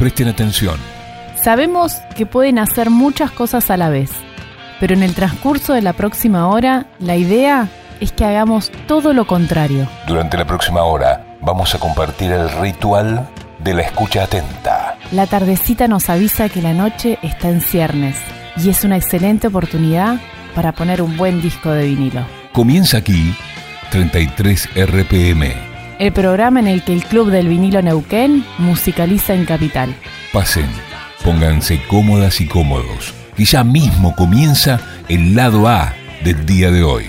presten atención. Sabemos que pueden hacer muchas cosas a la vez, pero en el transcurso de la próxima hora, la idea es que hagamos todo lo contrario. Durante la próxima hora, vamos a compartir el ritual de la escucha atenta. La tardecita nos avisa que la noche está en ciernes y es una excelente oportunidad para poner un buen disco de vinilo. Comienza aquí 33 RPM, el programa en el que el Club del Vinilo Neuquén musicaliza en Capital. Pasen, pónganse cómodas y cómodos, y ya mismo comienza el lado A del día de hoy.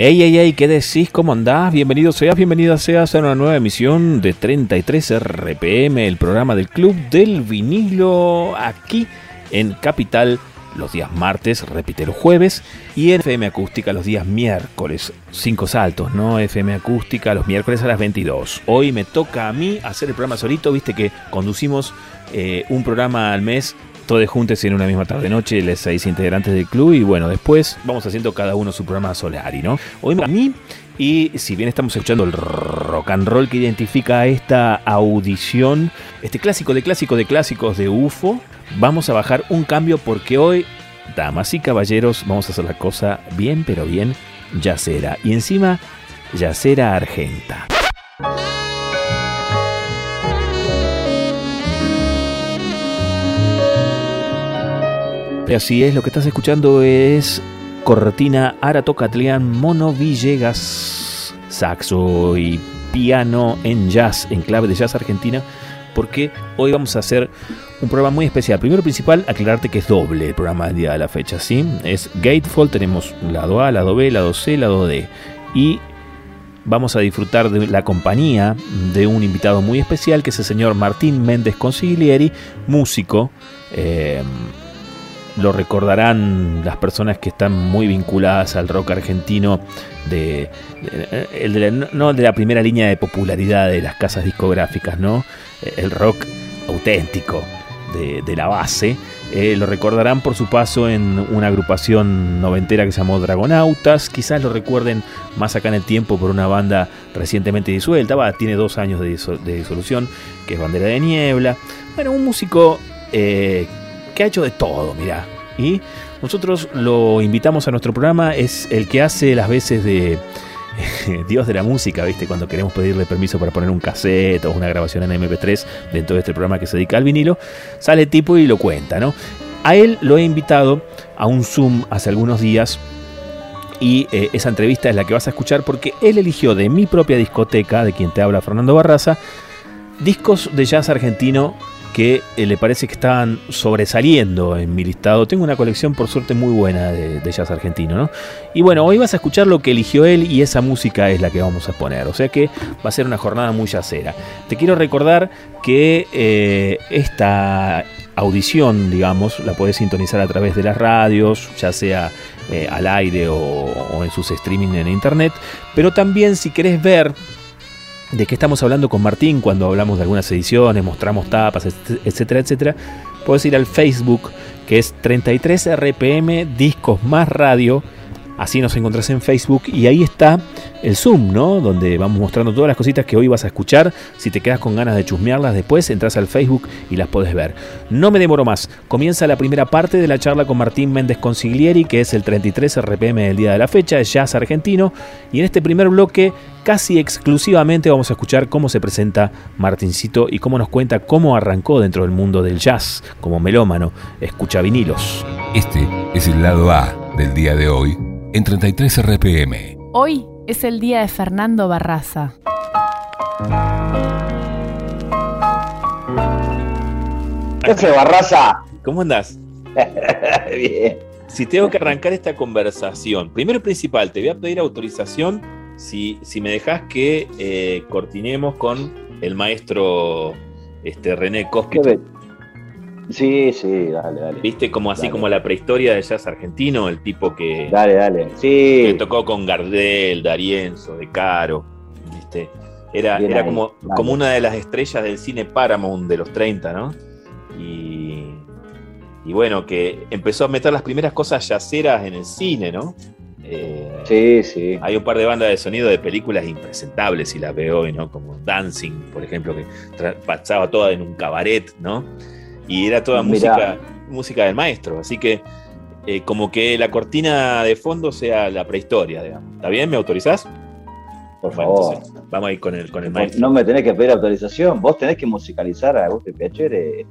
Ey, ey, ey, ¿qué decís? ¿Cómo andás? Bienvenido seas, bienvenida seas a una nueva emisión de 33 RPM, el programa del Club del Vinilo, aquí en Capital, los días martes, repite los jueves, y en FM Acústica los días miércoles, 5 saltos, ¿no? FM Acústica los miércoles a las 22. Hoy me toca a mí hacer el programa solito, viste que conducimos un programa al mes, todos juntos en una misma tarde-noche, los 6 integrantes del club, y bueno, después vamos haciendo cada uno su programa solari, ¿no? Hoy a mí, y si bien estamos escuchando el rock and roll que identifica esta audición, este clásico de clásicos de clásicos de UFO, vamos a bajar un cambio porque hoy, damas y caballeros, vamos a hacer la cosa bien, pero bien yacera. Y encima, yacera argenta. Así es, lo que estás escuchando es cortina Aratocatlián Mono Villegas, saxo y piano en jazz, en clave de jazz argentina, porque hoy vamos a hacer un programa muy especial. Primero principal, aclararte que es doble el programa del día de la fecha, ¿sí? Es Gatefold, tenemos lado A, lado B, lado C, lado D, y vamos a disfrutar de la compañía de un invitado muy especial, que es el señor Martín Méndez Consiglieri, músico. Lo recordarán las personas que están muy vinculadas al rock argentino, no de la primera línea de popularidad de las casas discográficas, ¿no? El rock auténtico de la base. Lo recordarán por su paso en una agrupación noventera que se llamó Dragonautas. Quizás lo recuerden más acá en el tiempo por una banda recientemente disuelta. Tiene 2 años de disolución, que es Bandera de Niebla. Bueno, un músico que ha hecho de todo, mirá. Y nosotros lo invitamos a nuestro programa. Es el que hace las veces de Dios de la música, ¿viste? Cuando queremos pedirle permiso para poner un cassette o una grabación en MP3 dentro de este programa que se dedica al vinilo, sale el tipo y lo cuenta, ¿no? A él lo he invitado a un Zoom hace algunos días. Y esa entrevista es la que vas a escuchar porque él eligió de mi propia discoteca, de quien te habla Fernando Barraza, discos de jazz argentino que le parece que estaban sobresaliendo en mi listado. Tengo una colección, por suerte, muy buena de jazz argentino, ¿no? Y bueno, hoy vas a escuchar lo que eligió él y esa música es la que vamos a poner. O sea que va a ser una jornada muy jazzera. Te quiero recordar que esta audición, digamos, la podés sintonizar a través de las radios, ya sea al aire o en sus streaming en internet. Pero también, si querés ver de qué estamos hablando con Martín cuando hablamos de algunas ediciones, mostramos tapas, etcétera, etcétera, puedes ir al Facebook, que es 33 RPM Discos Más Radio. Así nos encontrás en Facebook y ahí está el Zoom, ¿no? Donde vamos mostrando todas las cositas que hoy vas a escuchar. Si te quedas con ganas de chusmearlas después, entras al Facebook y las podés ver. No me demoro más. Comienza la primera parte de la charla con Martín Méndez Consiglieri, que es el 33 RPM del día de la fecha, es jazz argentino. Y en este primer bloque, casi exclusivamente, vamos a escuchar cómo se presenta Martincito y cómo nos cuenta cómo arrancó dentro del mundo del jazz como melómano. Escucha vinilos. Este es el lado A del día de hoy. En 33 RPM. Hoy es el día de Fernando Barraza. Jefe Barraza. ¿Cómo andás? Bien. Si tengo que arrancar esta conversación, primero y principal, te voy a pedir autorización si me dejás que cortinemos con el maestro René Cospito. Sí, dale. ¿Viste como así dale, como la prehistoria del jazz argentino? El tipo que... Dale, sí. Que tocó con Gardel, D'Arienzo, De Caro, ¿viste? Era ahí, como una de las estrellas del cine Paramount de los 30, ¿no? Y bueno, que empezó a meter las primeras cosas yaceras en el cine, ¿no? Sí, sí. Hay un par de bandas de sonido de películas impresentables, si las veo hoy, ¿no? Como Dancing, por ejemplo, que pasaba toda en un cabaret, ¿no? Y era toda música del maestro. Así que, como que la cortina de fondo sea la prehistoria, digamos. ¿Está bien? ¿Me autorizás? Por favor. Entonces, vamos a ir con el maestro. No me tenés que pedir autorización, vos tenés que musicalizar a Agustín Piacere.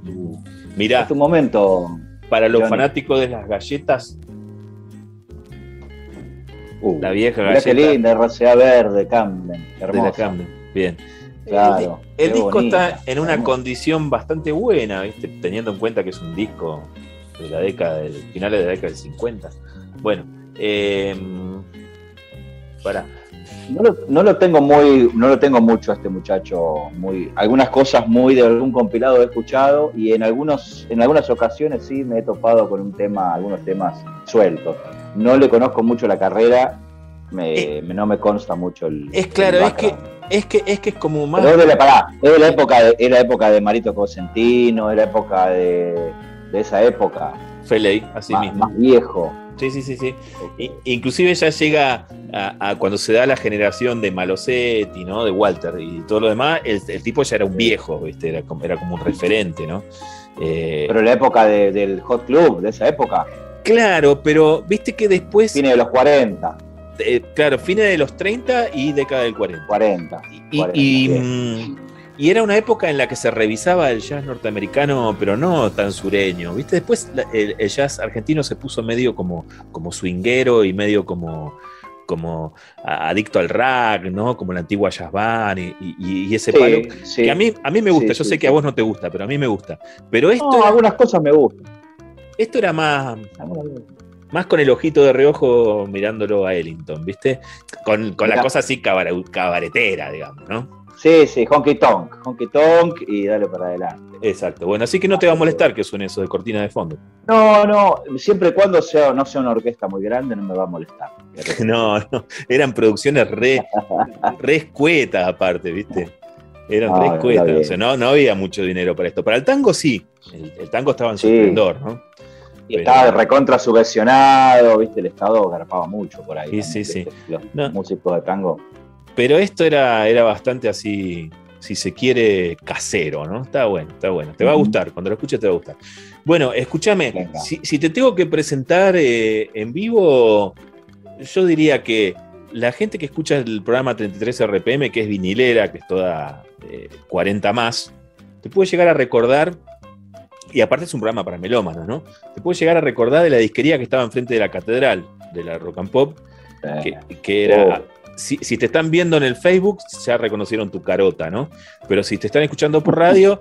Mirá, es tu momento. Para los fanáticos de las galletas, la vieja galleta. Mirá qué linda, RCA verde, Camden. Hermosa. De la Camden, bien. Claro, el disco bonita, está en una condición bastante buena, ¿viste? Teniendo en cuenta que es un disco de la década, finales de la década del 50. Bueno, pará. No lo tengo mucho a este muchacho. Algunas cosas muy de algún compilado he escuchado, y en algunas ocasiones sí me he topado con algunos temas sueltos. No le conozco mucho la carrera, no me consta mucho el. Es claro, es que es como más. Pero es la época de Marito Cosentino, es la época de esa época. Feley, así mismo. Más viejo. Sí. Inclusive ya llega a cuando se da la generación de Malosetti, ¿no? De Walter y todo lo demás, el tipo ya era un viejo, ¿viste? Era como un referente, ¿no? Pero la época del Hot Club, de esa época. Claro, pero viste que después... Fines de los 40. Claro, fines de los 30 y década del 40. Y era una época en la que se revisaba el jazz norteamericano, pero no tan sureño, ¿viste? Después el jazz argentino se puso medio como swinguero y medio como adicto al rag, ¿no? Como la antigua jazz band y ese palo. Sí, que a mí me gusta, yo sé que a vos no te gusta, pero a mí me gusta. Pero esto... No, algunas cosas me gustan. Esto era más con el ojito de reojo mirándolo a Ellington, ¿viste? Con la cosa así cabaretera, digamos, ¿no? Sí, honky tonk y dale para adelante. Exacto, bueno, así que no te va a molestar que suene eso de cortina de fondo. No, siempre y cuando no sea una orquesta muy grande no me va a molestar. No, eran producciones re escuetas aparte, ¿viste? Eran re escuetas, o sea, no había mucho dinero para esto. Para el tango sí, el tango estaba en su esplendor, ¿no? Y estaba recontra subvencionado, ¿viste? El Estado garpaba mucho por ahí. Sí. Los músicos de tango. Pero esto era bastante así, si se quiere, casero, ¿no? Está bueno. Te va a gustar, cuando lo escuches te va a gustar. Bueno, escúchame, si te tengo que presentar en vivo, yo diría que la gente que escucha el programa 33 RPM, que es vinilera, que es toda 40 más, te puede llegar a recordar, y aparte es un programa para melómanos, ¿no? Te puede llegar a recordar de la disquería que estaba enfrente de la catedral, de la Rock and Pop, que era... Si te están viendo en el Facebook, ya reconocieron tu carota, ¿no? Pero si te están escuchando por radio,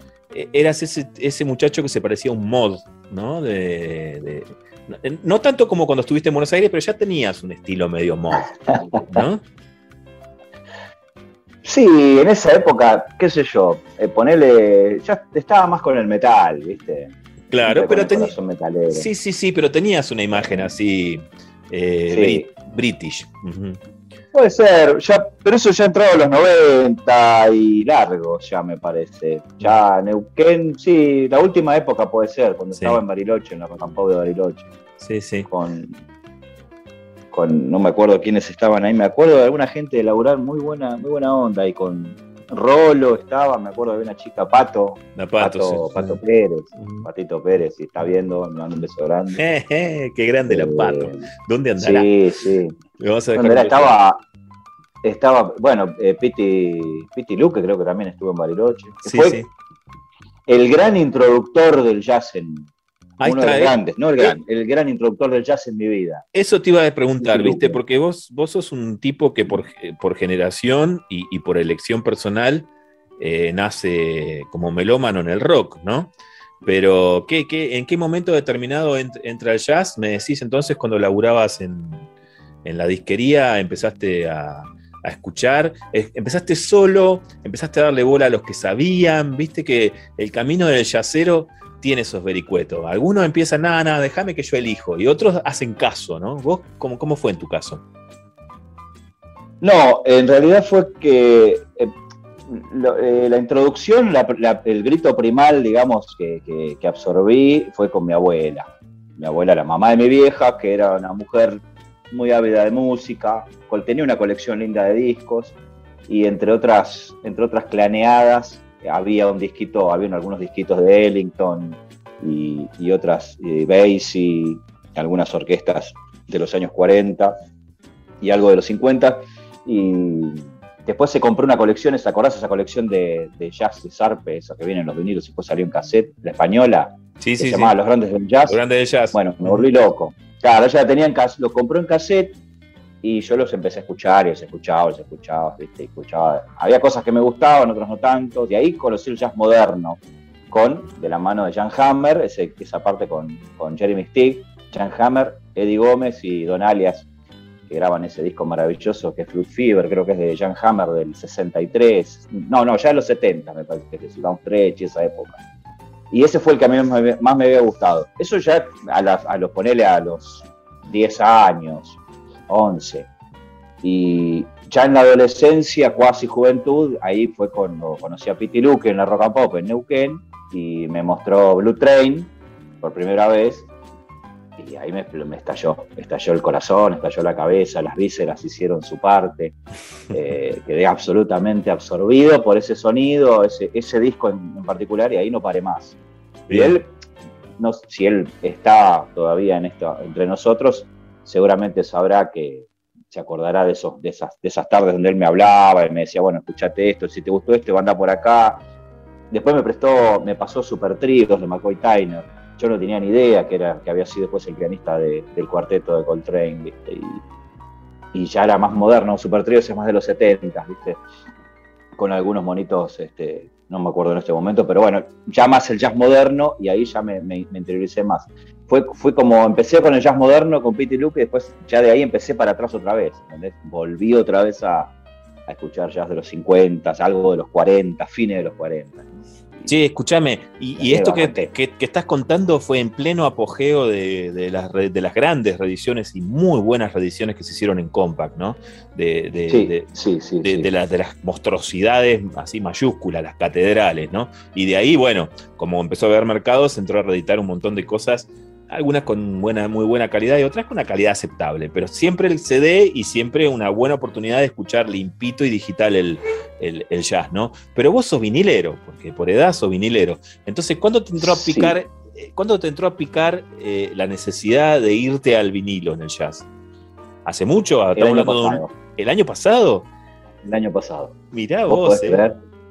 eras ese muchacho que se parecía a un mod, ¿no? No tanto como cuando estuviste en Buenos Aires, pero ya tenías un estilo medio mod, ¿no? Sí, en esa época, qué sé yo, ponele... Ya estaba más con el metal, ¿viste? Claro, pero tenías... Sí, pero tenías una imagen así... British. Uh-huh. Puede ser, ya, pero eso ya entrado a los 90 y largo, ya me parece. Ya Neuquén, sí, la última época puede ser, cuando estaba en Bariloche, en la Rock and Pop de Bariloche. Sí. Con no me acuerdo quiénes estaban ahí, me acuerdo de alguna gente de laburar muy buena onda, y con Rolo estaba, me acuerdo de una chica, Pato Pérez, Patito Pérez, si está viendo, me manda un beso grande. Qué grande la Pato. ¿Dónde andará? Sí. Estaba, Pity Luque creo que también estuvo en Bariloche. Fue el gran introductor del jazz en... Ahí uno está, de los grandes, no el gran, el gran introductor del jazz en mi vida. Eso te iba a preguntar, ¿viste? Porque vos sos un tipo que por generación y por elección personal nace como melómano en el rock, ¿no? Pero, ¿en qué momento determinado entra el jazz? Me decís entonces cuando laburabas en la disquería, empezaste a escuchar, empezaste solo, empezaste a darle bola a los que sabían, ¿viste? Que el camino del jazzero tiene esos vericuetos. Algunos empiezan, nada, déjame que yo elijo, y otros hacen caso, ¿no? ¿Vos cómo fue en tu caso? No, en realidad fue que la introducción, el grito primal, digamos, que absorbí, fue con mi abuela. Mi abuela, la mamá de mi vieja, que era una mujer muy ávida de música, tenía una colección linda de discos y entre otras claneadas había algunos disquitos de Ellington y otras bass y algunas orquestas de los años 40 y algo de los 50. Y después se compró una colección, ¿te acordás esa colección de jazz de Sarpe, esa que viene en los vinilos y después salió en cassette, la española? Sí, sí, se llamaba Los Grandes del Jazz. Los Grandes del Jazz. Bueno, me volví loco. Claro, ya la tenían, los compró en cassette y yo los empecé a escuchar y los escuchaba, ¿viste? Había cosas que me gustaban, otras no tanto. De ahí conocí el jazz moderno, de la mano de Jan Hammer, esa parte con Jeremy Stig, Jan Hammer, Eddie Gómez y Don Alias, que graban ese disco maravilloso que es Fruit Fever, creo que es de Jan Hammer del 63, no, ya de los 70 me parece que es Down Stretch, esa época. Y ese fue el que a mí más me había gustado. Eso ya a los 10 años, 11. Y ya en la adolescencia, cuasi juventud, ahí fue cuando conocí a Pity Luque en la Rock and Pop en Neuquén y me mostró Blue Train por primera vez. Y ahí me estalló el corazón, estalló la cabeza, las vísceras hicieron su parte. Quedé absolutamente absorbido por ese sonido, ese disco en particular, y ahí no paré más. Bien. Y él, no, si él está todavía entre nosotros, seguramente sabrá que se acordará de esas tardes donde él me hablaba y me decía, bueno, escuchate esto, si te gustó esto, anda por acá. Después me pasó Supertrios de McCoy Tyner. Yo no tenía ni idea que había sido después el pianista del cuarteto de Coltrane, ¿viste? Y ya era más moderno, Supertrios es más de los 70, ¿viste? Con algunos monitos, no me acuerdo en este momento, pero bueno, ya más el jazz moderno y ahí ya me interioricé más. Fue como empecé con el jazz moderno, con Pity Luque, y después ya de ahí empecé para atrás otra vez, ¿entendés? Volví otra vez a escuchar jazz de los 50, algo de los 40, fines de los 40, ¿sí? Sí, escúchame, y esto que estás contando fue en pleno apogeo de las grandes reediciones y muy buenas reediciones que se hicieron en Compact, ¿no? De las monstruosidades así mayúsculas, las catedrales, ¿no? Y de ahí, bueno, como empezó a haber mercados, entró a reeditar un montón de cosas, algunas con muy buena calidad y otras con una calidad aceptable, pero siempre el CD y siempre una buena oportunidad de escuchar limpito y digital el jazz, ¿no? Pero vos sos vinilero, porque por edad sos vinilero. Entonces, ¿cuándo te entró a picar la necesidad de irte al vinilo en el jazz? ¿Hace mucho? ¿El año pasado? El año pasado. Mirá vos,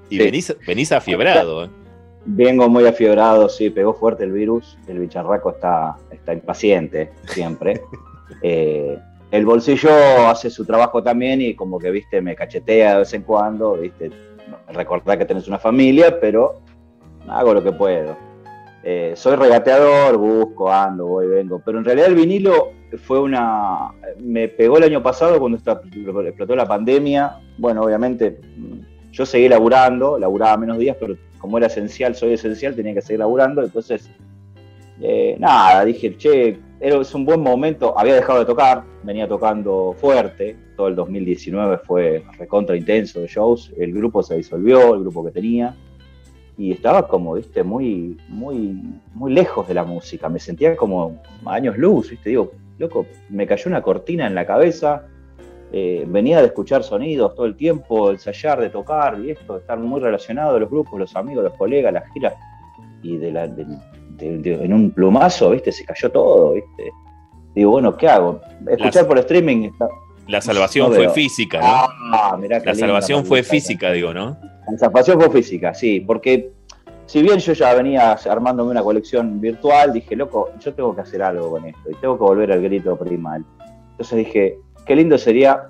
y sí. venís afiebrado, Vengo muy afiebrado, sí, pegó fuerte el virus, el bicharraco está impaciente siempre. El bolsillo hace su trabajo también y como que, viste, me cachetea de vez en cuando, viste, recordá que tenés una familia, pero hago lo que puedo. Soy regateador, busco, ando, voy, vengo, pero en realidad el vinilo me pegó el año pasado cuando explotó la pandemia. Bueno, obviamente yo seguí laburaba menos días, pero como era esencial, soy esencial, tenía que seguir laburando. Entonces, dije, che, es un buen momento. Había dejado de tocar, venía tocando fuerte. Todo el 2019 fue recontra intenso de shows. El grupo se disolvió, el grupo que tenía. Y estaba como, viste, muy, muy, muy lejos de la música. Me sentía como a años luz, viste. Digo, loco, me cayó una cortina en la cabeza. Venía de escuchar sonidos todo el tiempo, ensayar, de tocar y esto, estar muy relacionado, los grupos, los amigos, los colegas, las giras, y en un plumazo, viste, se cayó todo, viste. Digo, bueno, ¿qué hago? Escuchar por streaming. La salvación fue física, ¿no? Mirá que la salvación fue física, digo, ¿no? La salvación fue física, sí, porque si bien yo ya venía armándome una colección virtual, dije, loco, yo tengo que hacer algo con esto, y tengo que volver al grito primal. Entonces dije, qué lindo sería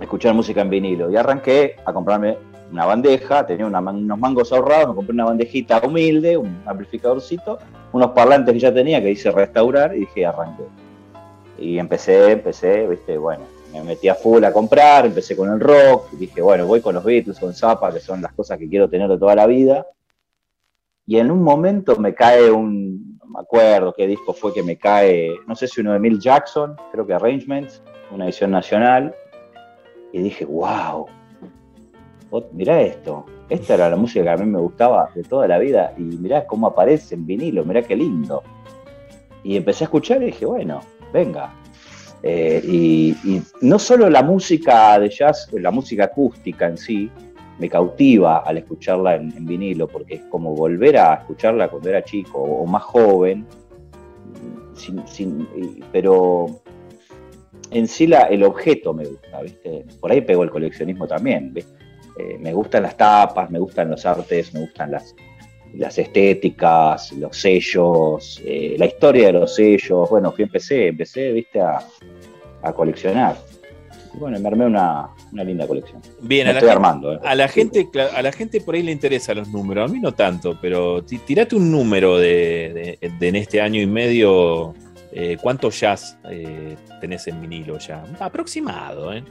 escuchar música en vinilo. Y arranqué a comprarme una bandeja, tenía unos mangos ahorrados, me compré una bandejita humilde, un amplificadorcito, unos parlantes que ya tenía que hice restaurar y dije, arranqué. Y empecé, viste, bueno, me metí a full a comprar, empecé con el rock, dije, bueno, voy con los Beatles, con Zappa, que son las cosas que quiero tener de toda la vida. Y en un momento me cae no me acuerdo qué disco fue que me cae, no sé si uno de Milt Jackson, creo que Arrangements, una edición nacional, y dije, wow, mirá esto, esta era la música que a mí me gustaba de toda la vida, y mirá cómo aparece en vinilo, mirá qué lindo. Y empecé a escuchar y dije, bueno, venga, Y no solo la música de jazz, la música acústica en sí, me cautiva al escucharla en vinilo, porque es como volver a escucharla cuando era chico o más joven, pero en sí el objeto me gusta, ¿viste? Por ahí pegó el coleccionismo también, ¿ves? Me gustan las tapas, me gustan los artes, me gustan las estéticas, los sellos, la historia de los sellos. Bueno, empecé, ¿viste? A coleccionar. Y bueno, me armé una linda colección. Bien, a la gente por ahí le interesan los números, a mí no tanto, pero tirate un número de en este año y medio, ¿cuánto jazz tenés en vinilo ya? Aproximado, ¿eh?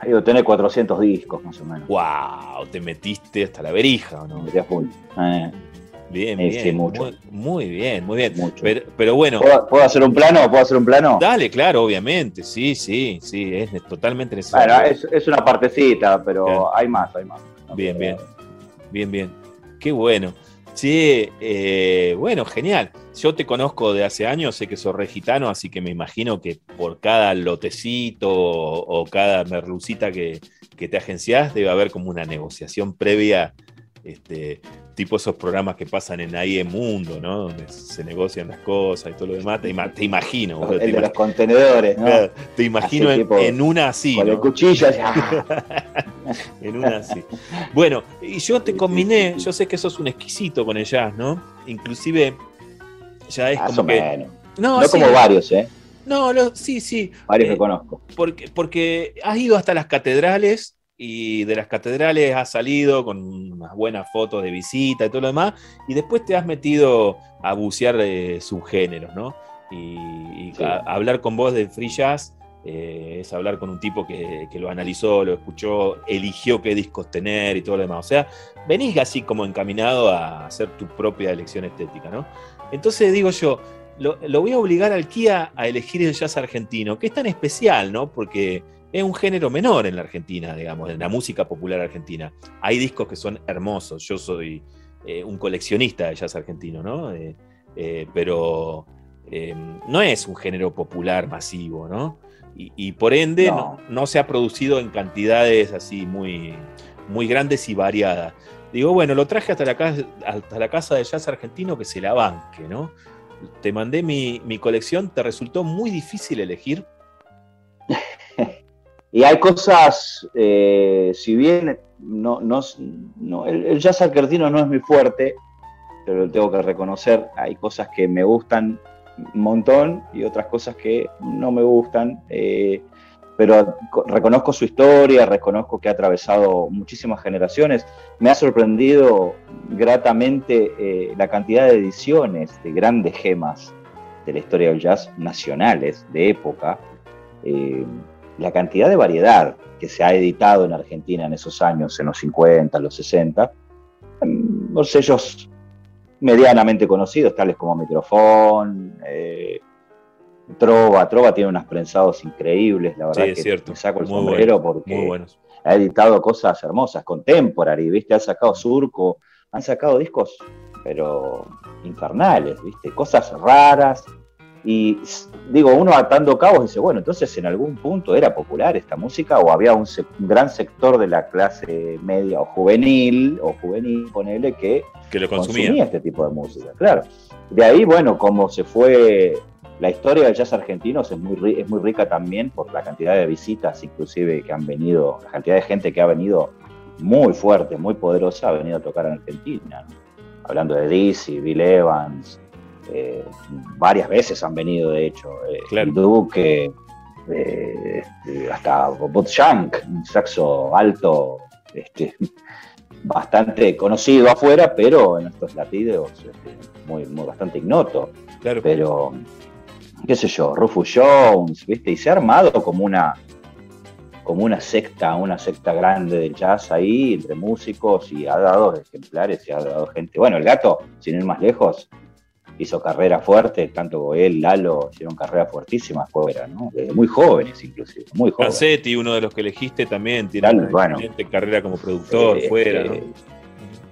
Debo tener 400 discos, más o menos. ¡Wow! Te metiste hasta la verija, ¿o no? Me metí a full. Bien. Sí, mucho. Muy bien. Mucho. Pero bueno. ¿Puedo hacer un plano? Dale, claro, obviamente. Sí, es totalmente necesario. Bueno, es una partecita, pero claro. Hay más. No, bien. Qué bueno. Sí, bueno, genial. Yo te conozco de hace años, sé que sos re gitano, así que me imagino que por cada lotecito o cada merlucita que te agenciás debe haber como una negociación previa, tipo esos programas que pasan en ahí en Mundo, ¿no? Donde se negocian las cosas y todo lo demás. Te imagino. Boludo, de los contenedores, ¿no? Claro, te imagino en una así. Con, ¿no?, el cuchillo. En una así. Bueno, y yo te combiné, yo sé que sos un exquisito con el jazz, ¿no? Inclusive... Ya es como que... No, sí, como varios, ¿eh? No, sí. Varios que conozco. Porque has ido hasta las catedrales y de las catedrales has salido con unas buenas fotos de visita y todo lo demás, y después te has metido a bucear subgéneros, ¿no? Y sí. A hablar con vos de free jazz es hablar con un tipo que lo analizó, lo escuchó, eligió qué discos tener y todo lo demás. O sea, venís así como encaminado a hacer tu propia elección estética, ¿no? Entonces digo yo, lo voy a obligar al Kia a elegir el jazz argentino, que es tan especial, ¿no? Porque es un género menor en la Argentina, digamos, en la música popular argentina. Hay discos que son hermosos, yo soy un coleccionista de jazz argentino, ¿no? Pero no es un género popular masivo, ¿no? Y por ende no se ha producido en cantidades así muy, muy grandes y variadas. Digo, bueno, lo traje hasta la casa de jazz argentino que se la banque, ¿no? Te mandé mi colección, ¿te resultó muy difícil elegir? Y hay cosas, si bien no el jazz argentino no es mi fuerte, pero lo tengo que reconocer, hay cosas que me gustan un montón y otras cosas que no me gustan, pero reconozco su historia, reconozco que ha atravesado muchísimas generaciones. Me ha sorprendido gratamente la cantidad de ediciones de grandes gemas de la historia del jazz nacionales, de época, la cantidad de variedad que se ha editado en Argentina en esos años, en los 50, los 60, los sellos medianamente conocidos, tales como Microfón, Trova tiene unos prensados increíbles, la verdad, sí, es cierto. Me saco el muy sombrero, bueno, porque ha editado cosas hermosas, contemporary, ¿viste? Ha sacado Surco, han sacado discos, pero infernales, ¿viste? Cosas raras, y digo, uno atando cabos dice, bueno, entonces en algún punto era popular esta música, o había un gran sector de la clase media o juvenil, ponele, que lo consumía este tipo de música, claro. De ahí, bueno, como se fue... La historia del jazz argentino es muy rica también por la cantidad de visitas, inclusive, que han venido, la cantidad de gente que ha venido muy fuerte, muy poderosa, ha venido a tocar en Argentina, ¿no? Hablando de Dizzy, Bill Evans, varias veces han venido, de hecho, claro. Duque, hasta Bob Shank, un saxo alto, bastante conocido afuera, pero en nuestros latidos muy bastante ignoto, claro. Pero... qué sé yo, Rufus Jones, ¿viste? Y se ha armado como una secta, grande de jazz ahí, entre músicos, y ha dado ejemplares, y ha dado gente. Bueno, el Gato, sin ir más lejos, hizo carrera fuerte, tanto él, Lalo, hicieron carrera fuertísima fuera, ¿no? Desde muy jóvenes, inclusive, muy jóvenes. Francetti, uno de los que elegiste también, tiene una carrera como productor fuera, ¿no?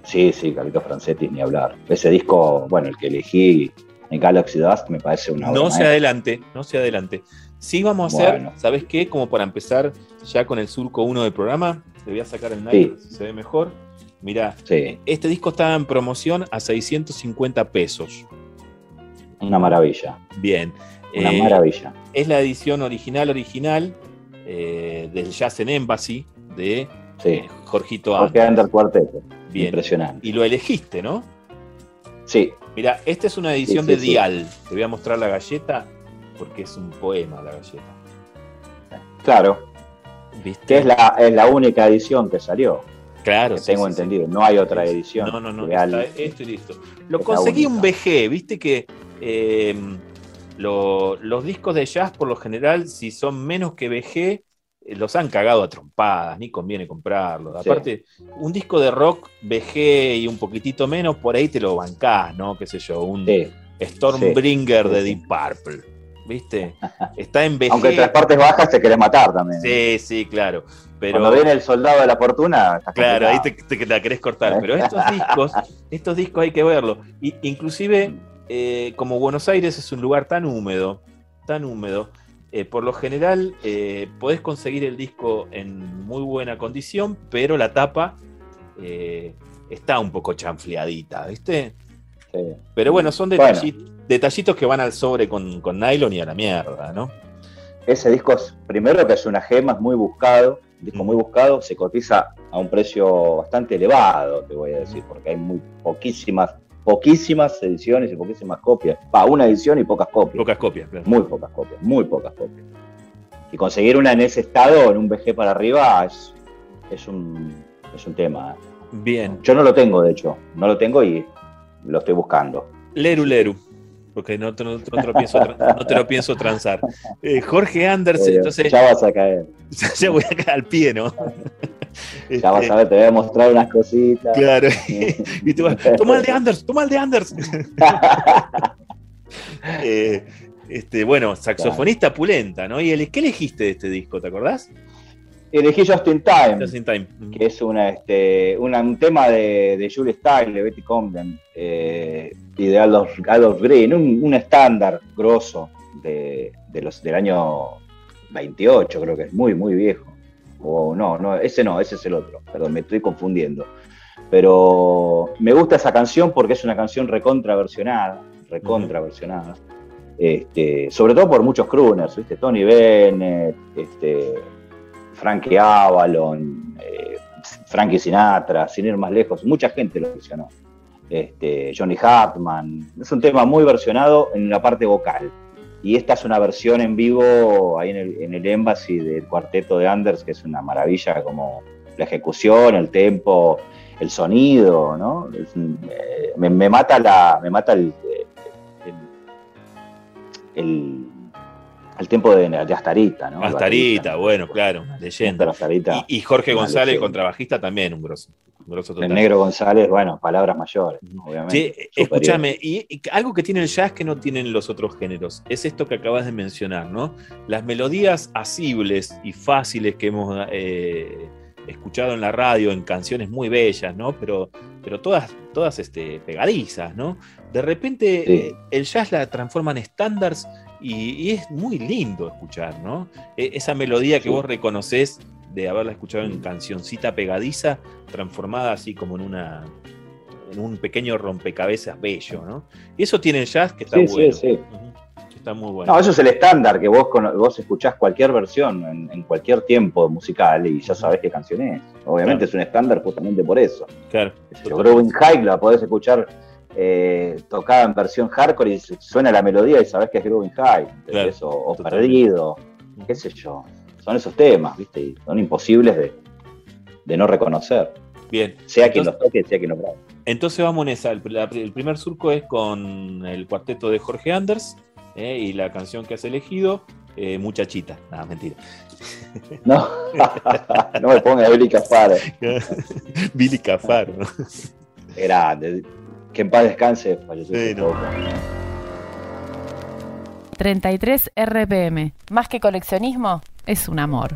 Sí, Carlitos Francetti, ni hablar. Ese disco, bueno, el que elegí... en Galaxy Dust me parece una... No se adelante. Sí, vamos a hacer, ¿sabes qué? Como para empezar ya con el surco 1 del programa, te voy a sacar el Nylon, si se ve mejor. Mirá, este disco está en promoción a $650. Una maravilla. Bien. Una maravilla. Es la edición original, del Jazz en Embassy, de Jorgito Anders. Jorge Anders Cuarteto. Bien. Impresionante. Y lo elegiste, ¿no? Sí. Mirá, esta es una edición de Dial. Te voy a mostrar la galleta, porque es un poema la galleta. Claro. ¿Viste? Que es la única edición que salió. Claro, que tengo entendido, no hay otra edición. No, esto y listo. Lo conseguí un VG, viste que los discos de jazz por lo general, si son menos que VG, los han cagado a trompadas, ni conviene comprarlos. Aparte, un disco de rock VG y un poquitito menos, por ahí te lo bancás, ¿no? Qué sé yo, un Stormbringer de Deep Purple, ¿viste? Está en VG. Aunque en las partes bajas te querés matar también. Sí, claro. Pero, cuando viene el soldado de la fortuna, claro, ahí te la querés cortar. Pero estos discos hay que verlos. Inclusive, como Buenos Aires es un lugar tan húmedo, por lo general podés conseguir el disco en muy buena condición, pero la tapa está un poco chanfleadita, ¿viste? Sí. Pero bueno, son detallitos que van al sobre con nylon y a la mierda, ¿no? Ese disco es, primero que es una gema, es muy buscado, se cotiza a un precio bastante elevado, te voy a decir, porque hay muy poquísimas ediciones y poquísimas copias. Va, una edición y pocas copias. Claro. Muy pocas copias. Y conseguir una en ese estado, en un VG para arriba, es un tema. Bien. Yo no lo tengo, de hecho, y lo estoy buscando. Leru. Porque no te lo pienso transar. Jorge Anders, entonces... Ya vas a caer. Ya voy a caer al pie, ¿no? Ya vas a ver, te voy a mostrar unas cositas. Claro. Y tú vas, toma el de Anders. Bueno, saxofonista pulenta, ¿no? ¿Y qué elegiste de este disco, te acordás? Elegí Just in Time, que es un tema de Julie Style, de Betty Comden, y de Aldous Green, un estándar grosso del año 28, creo que es muy, muy viejo. O ese es el otro, perdón, me estoy confundiendo. Pero me gusta esa canción porque es una canción recontraversionada. Sobre todo por muchos crooners, ¿viste? Tony Bennett, Frankie Avalon, Frankie Sinatra, sin ir más lejos, mucha gente lo versionó. Johnny Hartman, es un tema muy versionado en la parte vocal. Y esta es una versión en vivo ahí en el Embassy del cuarteto de Anders, que es una maravilla, como la ejecución, el tempo, el sonido, ¿no? Me mata el tiempo de Astarita, ¿no? Astarita, bueno, claro, leyenda. Y Jorge González, contrabajista, también un grosso total. El negro González, bueno, palabras mayores, obviamente. Sí, escúchame, y algo que tiene el jazz que no tienen los otros géneros, es esto que acabas de mencionar, ¿no? Las melodías asibles y fáciles que hemos escuchado en la radio, en canciones muy bellas, ¿no? Pero todas pegadizas, ¿no? De repente el jazz la transforma en estándares. Y es muy lindo escuchar, ¿no? Esa melodía que vos reconocés de haberla escuchado en cancioncita pegadiza, transformada así como en un pequeño rompecabezas bello, ¿no? Y eso tiene el jazz que está bueno. Sí. Está muy bueno. No, eso es el estándar, que vos escuchás cualquier versión en cualquier tiempo musical y ya sabés qué canción es. Obviamente es un estándar justamente por eso. Claro. Growing High la podés escuchar... tocada en versión hardcore y suena la melodía y sabés que es Groovin' High, claro, o Perdido, qué sé yo. Son esos temas, ¿viste? Y son imposibles de no reconocer. Bien. Sea quien los toque, sea quien los grabe. Entonces vamos en esa. El primer surco es con el cuarteto de Jorge Anders y la canción que has elegido, Muchachita. Nada, mentira. No, no me pongas Billy Cafar. Billy Cafar, ¿no? Grande. Que en paz descanse. Sí, no. 33 RPM. Más que coleccionismo, es un amor.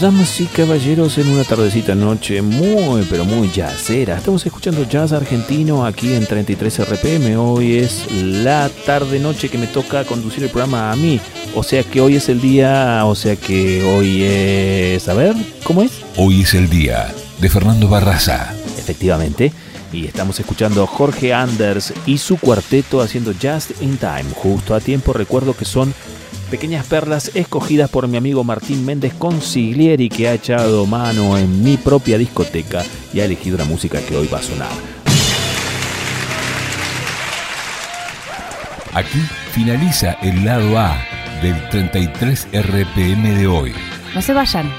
Damas y caballeros, en una tardecita noche muy, pero muy jazzera. Estamos escuchando jazz argentino aquí en 33 RPM. Hoy es la tarde noche que me toca conducir el programa a mí. O sea que hoy es el día, o sea que hoy es... A ver, ¿cómo es? Hoy es el día de Fernando Barraza. Efectivamente. Y estamos escuchando a Jorge Anders y su cuarteto haciendo Just in Time, justo a tiempo. Recuerdo que son pequeñas perlas escogidas por mi amigo Martín Méndez Consiglieri, que ha echado mano en mi propia discoteca y ha elegido la música que hoy va a sonar. Aquí finaliza el lado A del 33 RPM de hoy. No se vayan,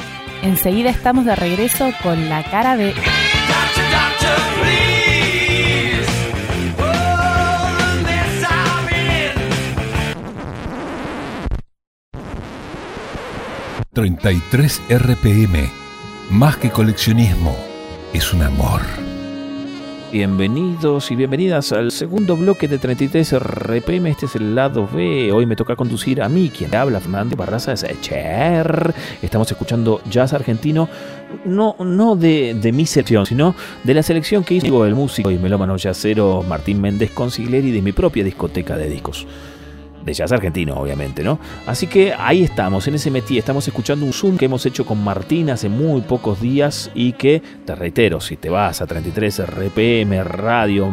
enseguida estamos de regreso con la cara de... ...33 RPM... más que coleccionismo... es un amor. Bienvenidos y bienvenidas al segundo bloque de 33 RPM. Este es el lado B. Hoy me toca conducir a mí. Quien habla, Fernando Barraza, es Cher. Estamos escuchando jazz argentino. No de mi selección, sino de la selección que hizo el músico y melómano jazzero Martín Méndez Consiglieri, de mi propia discoteca de discos de jazz argentino, obviamente, ¿no? Así que ahí estamos, en ese metí. Estamos escuchando un Zoom que hemos hecho con Martín hace muy pocos días y que, te reitero, si te vas a 33 RPM radio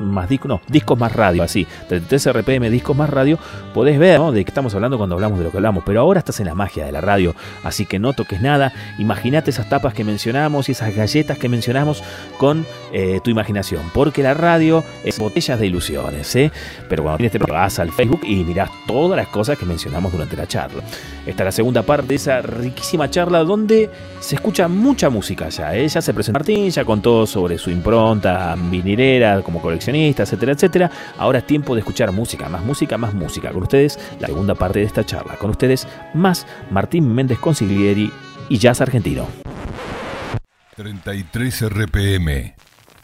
más disco, no, discos más radio, así, 33 RPM discos más radio, podés ver, ¿no?, de qué estamos hablando cuando hablamos de lo que hablamos. Pero ahora estás en la magia de la radio, así que no toques nada. Imaginate esas tapas que mencionamos y esas galletas que mencionamos con tu imaginación, porque la radio es botellas de ilusiones, ¿eh? Pero cuando tienes, te vas al Facebook y mirás todas las cosas que mencionamos durante la charla. Esta es la segunda parte de esa riquísima charla donde se escucha mucha música ya, ¿eh? Ya se presentó Martín, ya contó sobre su impronta vinilera como colección, etcétera, etcétera. Ahora es tiempo de escuchar música, más música, más música. Con ustedes, la segunda parte de esta charla. Con ustedes, más Martín Méndez Consiglieri y jazz argentino. 33 RPM,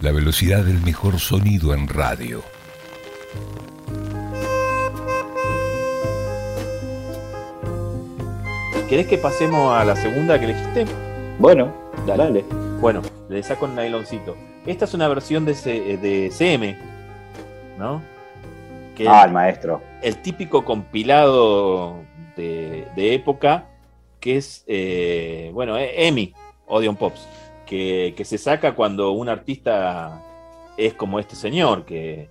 la velocidad del mejor sonido en radio. ¿Querés que pasemos a la segunda que elegiste? Bueno, dale. Bueno, le saco el nyloncito. Esta es una versión de CM, ¿no? Que el maestro. El típico compilado de época que es, EMI, Odeon Pops, que se saca cuando un artista es como este señor, que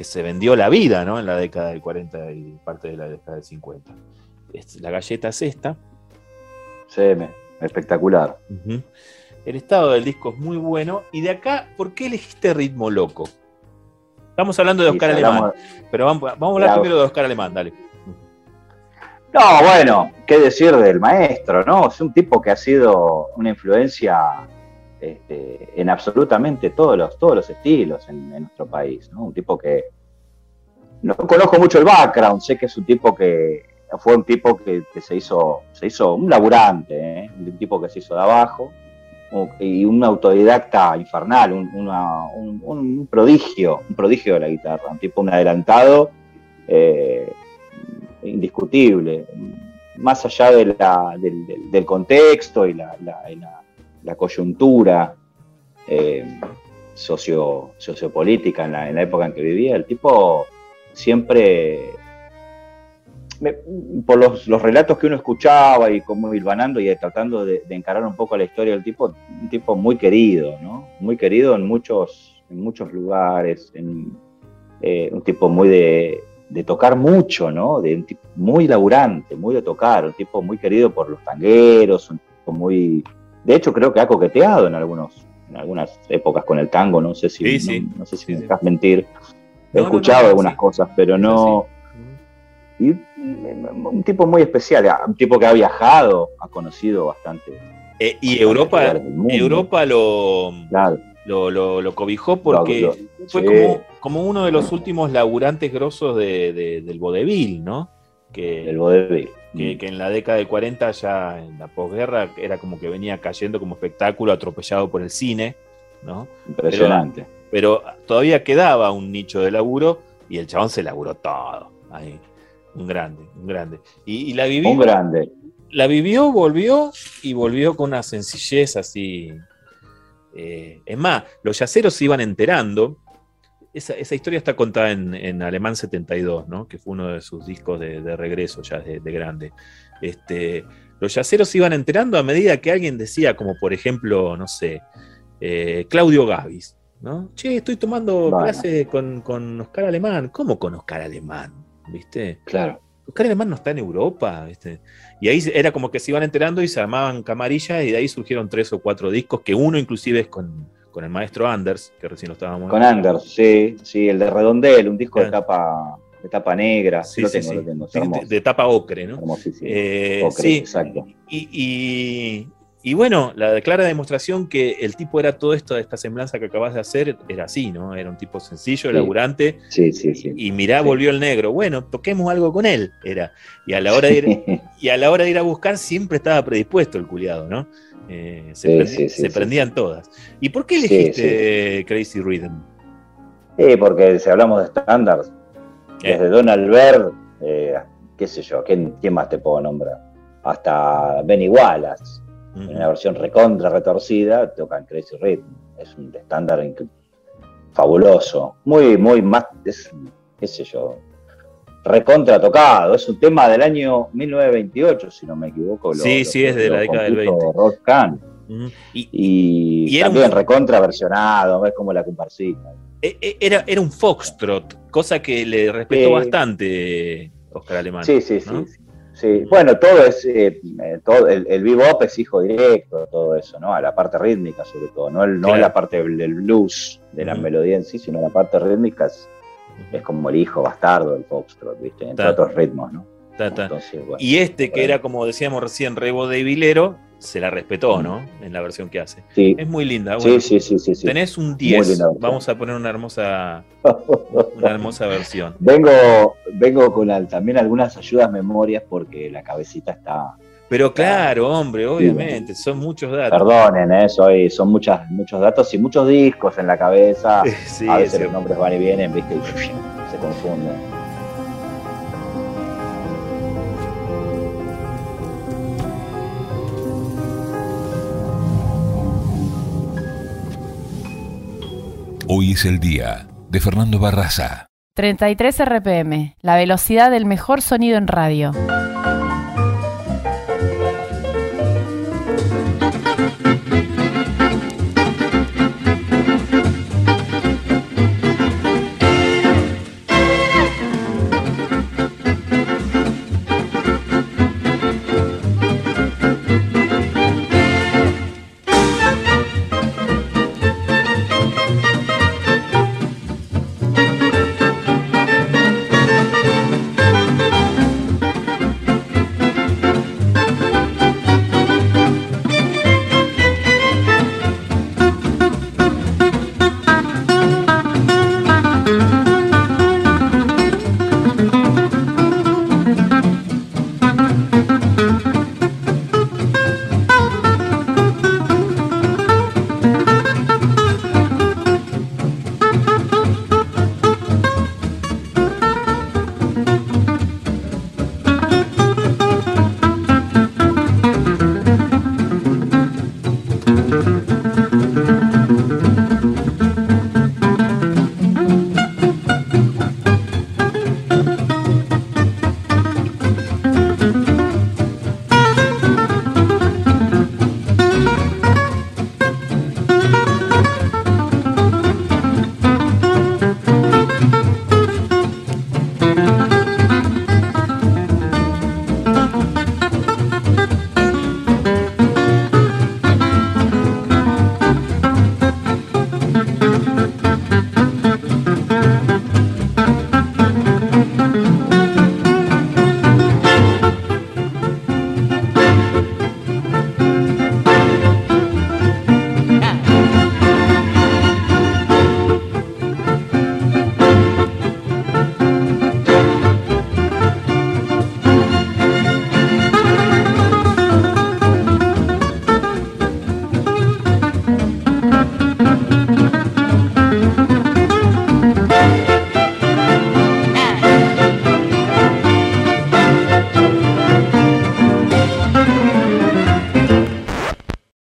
se vendió la vida, ¿no?, en la década del 40 y parte de la década del 50. La galleta es esta. CM, espectacular. Uh-huh. El estado del disco es muy bueno. Y de acá, ¿por qué elegiste Ritmo Loco? Estamos hablando de Oscar Alemán. Pero vamos a hablar primero de Oscar Alemán, dale. No, bueno, qué decir del maestro, ¿no? Es un tipo que ha sido una influencia en absolutamente todos los estilos en nuestro país, ¿no? Un tipo que... No conozco mucho el background, sé que es un tipo que... Fue un tipo que se hizo un laburante, ¿eh? Un tipo que se hizo de abajo. Y un autodidacta infernal, un prodigio de la guitarra, un tipo, un adelantado indiscutible, más allá de del contexto y la coyuntura sociopolítica en la época en que vivía. El tipo siempre, por los relatos que uno escuchaba y como hilvanando y tratando de encarar un poco la historia del tipo, un tipo muy querido, ¿no? Muy querido en muchos lugares, un tipo muy de tocar mucho, ¿no? De un tipo muy laburante, muy de tocar, un tipo muy querido por los tangueros, un tipo muy... De hecho, creo que ha coqueteado en algunas épocas con el tango, no sé si, sí. No sé si me dejas mentir. He escuchado algunas cosas, pero no... Sí. Y un tipo muy especial, un tipo que ha viajado, ha conocido bastante. Y Europa lo cobijó porque fue como uno de los últimos laburantes grosos del vodevil, ¿no? Del vodevil. Que en la década del 40, ya en la posguerra, era como que venía cayendo como espectáculo, atropellado por el cine, ¿no? Impresionante. Pero todavía quedaba un nicho de laburo y el chabón se laburó todo ahí. Un grande. Y la viví. Un grande. la vivió, volvió con una sencillez así. Es más, los yaceros se iban enterando. Esa historia está contada en Alemán 72, ¿no? Que fue uno de sus discos de regreso ya de grande. Los yaceros se iban enterando a medida que alguien decía, como por ejemplo, no sé, Claudio Gavis, ¿no? Che, estoy tomando clase con Oscar Alemán. ¿Cómo con Oscar Alemán? ¿Viste? Claro. Oscar Alemán no está en Europa, ¿viste? Y ahí era como que se iban enterando y se llamaban Camarilla, y de ahí surgieron 3 o 4 discos, que uno inclusive es con el maestro Anders, que recién lo estábamos con hablando. Anders, sí, el de Redondel, un disco de tapa negra, sí, lo tengo, sí. Lo tengo, de tapa ocre, ¿no? Hermosísimo. Ocre, sí, exacto. Y bueno, la clara demostración que el tipo era todo esto, esta semblanza que acabas de hacer, era así, ¿no? Era un tipo sencillo, laburante, sí. Y mirá, volvió el negro, bueno, toquemos algo con él, era. Y a la hora de ir, a buscar siempre estaba predispuesto el culiado, ¿no? Se prendían todas. ¿Y por qué elegiste Crazy Rhythm? Sí, porque si hablamos de estándares, desde Don Albert, qué sé yo, ¿quién más te puedo nombrar? Hasta Benny Wallace, en una versión recontra retorcida, tocan Crazy Rhythm. Es un estándar fabuloso, muy más, qué sé yo, recontra tocado. Es un tema del año 1928, si no me equivoco. Es de la década del 20. Rock Can. Y también recontra versionado, es como la comparsita. Era un foxtrot, cosa que le respetó bastante Oscar Alemán. Sí. Bueno, todo el bebop es hijo directo, todo eso, ¿no? A la parte rítmica, sobre todo, no la parte del blues, de la melodía en sí, sino la parte rítmica es como el hijo bastardo del foxtrot, ¿viste? Entre otros ritmos, ¿no? Entonces, bueno, y que era, como decíamos recién, rebo de Vilero, se la respetó, ¿no? En la versión que hace. Sí. Es muy linda. Bueno, sí. Tenés un 10. Vamos a poner una hermosa versión. Vengo con también algunas ayudas memorias porque la cabecita está... Pero claro, hombre, obviamente, son muchos datos. Perdonen, son muchos datos y muchos discos en la cabeza. Sí, a veces los nombres van y vienen, ¿viste? Y se confunden. Hoy es el día de Fernando Barraza. 33 RPM, la velocidad del mejor sonido en radio.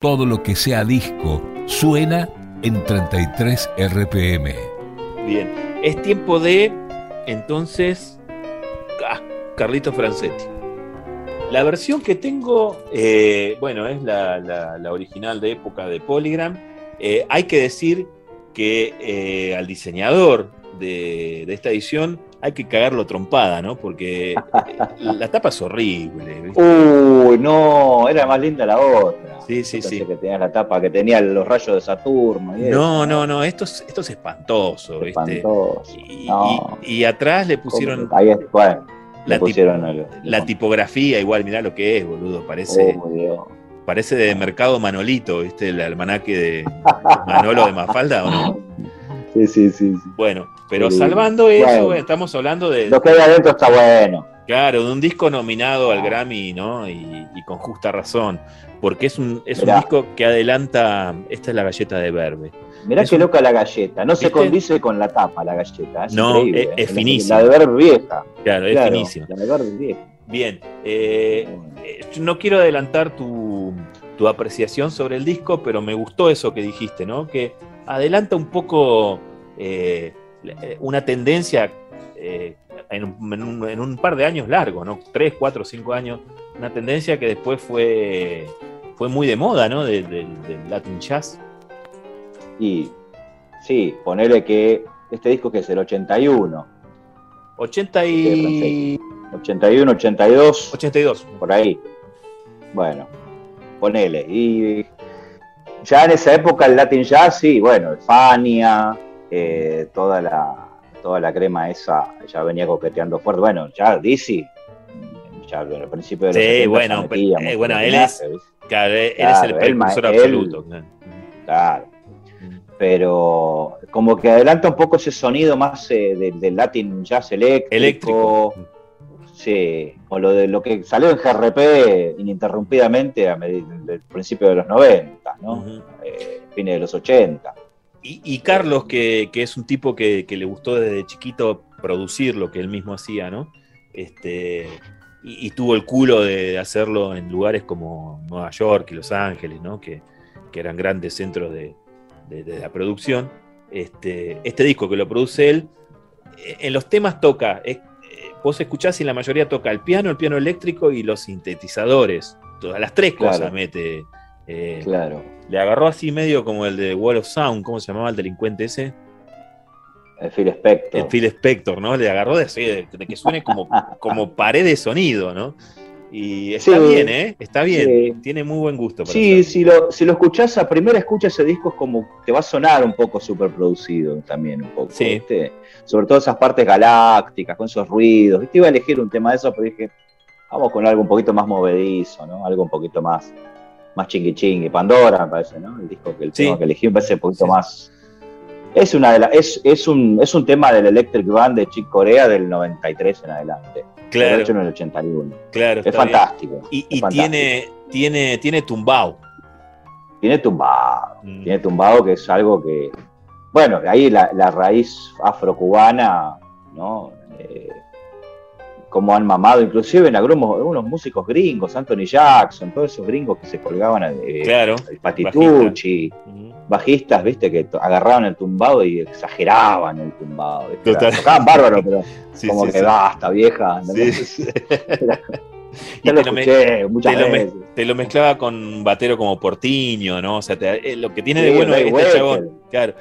Todo lo que sea disco suena en 33 RPM. Bien, es tiempo de, entonces, Carlitos Francetti. La versión que tengo, bueno, es la original de época de Polygram. Hay que decir que al diseñador de esta edición hay que cagarlo trompada, ¿no? Porque la tapa es horrible, ¿viste? Uy, no, era más linda la otra. Sí, sí, entonces sí. Que tenía la tapa, que tenía los rayos de Saturno. Y no, eso. No, esto es espantoso, ¿viste? Espantoso. Y atrás le pusieron... Ahí es, bueno, la tipografía, igual, mirá lo que es, boludo, parece... Oh, parece de Mercado Manolito, ¿viste? El almanaque de Manolo de Mafalda, ¿o no? Sí, sí, sí, sí. Bueno, pero salvando eso, bueno, estamos hablando de... Lo que hay adentro está bueno. Claro, de un disco nominado al Grammy, ¿no? Y con justa razón, porque es un disco que adelanta... Esta es la galleta de Verbe. Mirá qué loca la galleta, no se condice con la tapa la galleta. Es no, es finísima. La de Verbe vieja. Claro, es finísima. La de Verbe vieja. Bien, no quiero adelantar tu apreciación sobre el disco, pero me gustó eso que dijiste, ¿no? Que adelanta un poco una tendencia en un par de años largo, ¿no? 3, 4, 5 años, una tendencia que después fue muy de moda, ¿no? Del Latin Jazz. Y sí, ponele que este disco que es el 82, por ahí. Bueno, ponele. Y ya en esa época el Latin Jazz, sí, bueno, el Fania, toda la crema esa ya venía coqueteando fuerte. Bueno, ya Dizzy, ya al principio de los 70, bueno, bueno, él es, claro, él es el precursor absoluto. Claro. Pero como que adelanta un poco ese sonido más del Latin Jazz eléctrico. Sí, o lo que salió en GRP ininterrumpidamente del principio de los 90, ¿no? Uh-huh. Fines de los 80. Y Carlos, que es un tipo que le gustó desde chiquito producir lo que él mismo hacía, ¿no? Y tuvo el culo de hacerlo en lugares como Nueva York y Los Ángeles, ¿no? Que eran grandes centros de la producción. Este disco que lo produce él, en los temas toca... Vos escuchás y la mayoría toca el piano eléctrico y los sintetizadores. Todas las 3 cosas mete. Claro. Le agarró así medio como el de Wall of Sound, ¿cómo se llamaba el delincuente ese? El Phil Spector. El Phil Spector, ¿no? Le agarró de que suene como pared de sonido, ¿no? Y está bien, ¿eh? Está bien. Sí. Tiene muy buen gusto. Para si lo escuchás a primera escucha, ese disco es como... Te va a sonar un poco superproducido también, un poco. Sí. ¿Viste? Sobre todo esas partes galácticas, con esos ruidos. ¿Viste? Iba a elegir un tema de eso, pero dije, vamos con algo un poquito más movedizo, ¿no? Algo un poquito más chingui chingui. Pandora, me parece, ¿no? El disco que tema que elegí me parece un poquito más... Es una de la, es un tema del Electric Band de Chick Corea del 93 en adelante. Claro. De hecho, en el 81. Claro. Es fantástico. Y tiene tumbao. Tiene tumbao. Mm. Tiene tumbao, que es algo que... Bueno, ahí la raíz afrocubana, ¿no? Como han mamado, inclusive en algunos músicos gringos, Anthony Jackson, todos esos gringos que se colgaban el Patitucci, bajistas, viste, que agarraban el tumbado y exageraban el tumbado. Tocaban bárbaro, pero que basta, vieja. ¿No? Sí. Te lo escuché muchas veces. Te lo mezclaba con un batero como Portiño, ¿no? O sea, lo que tiene de bueno es este chabón. Claro,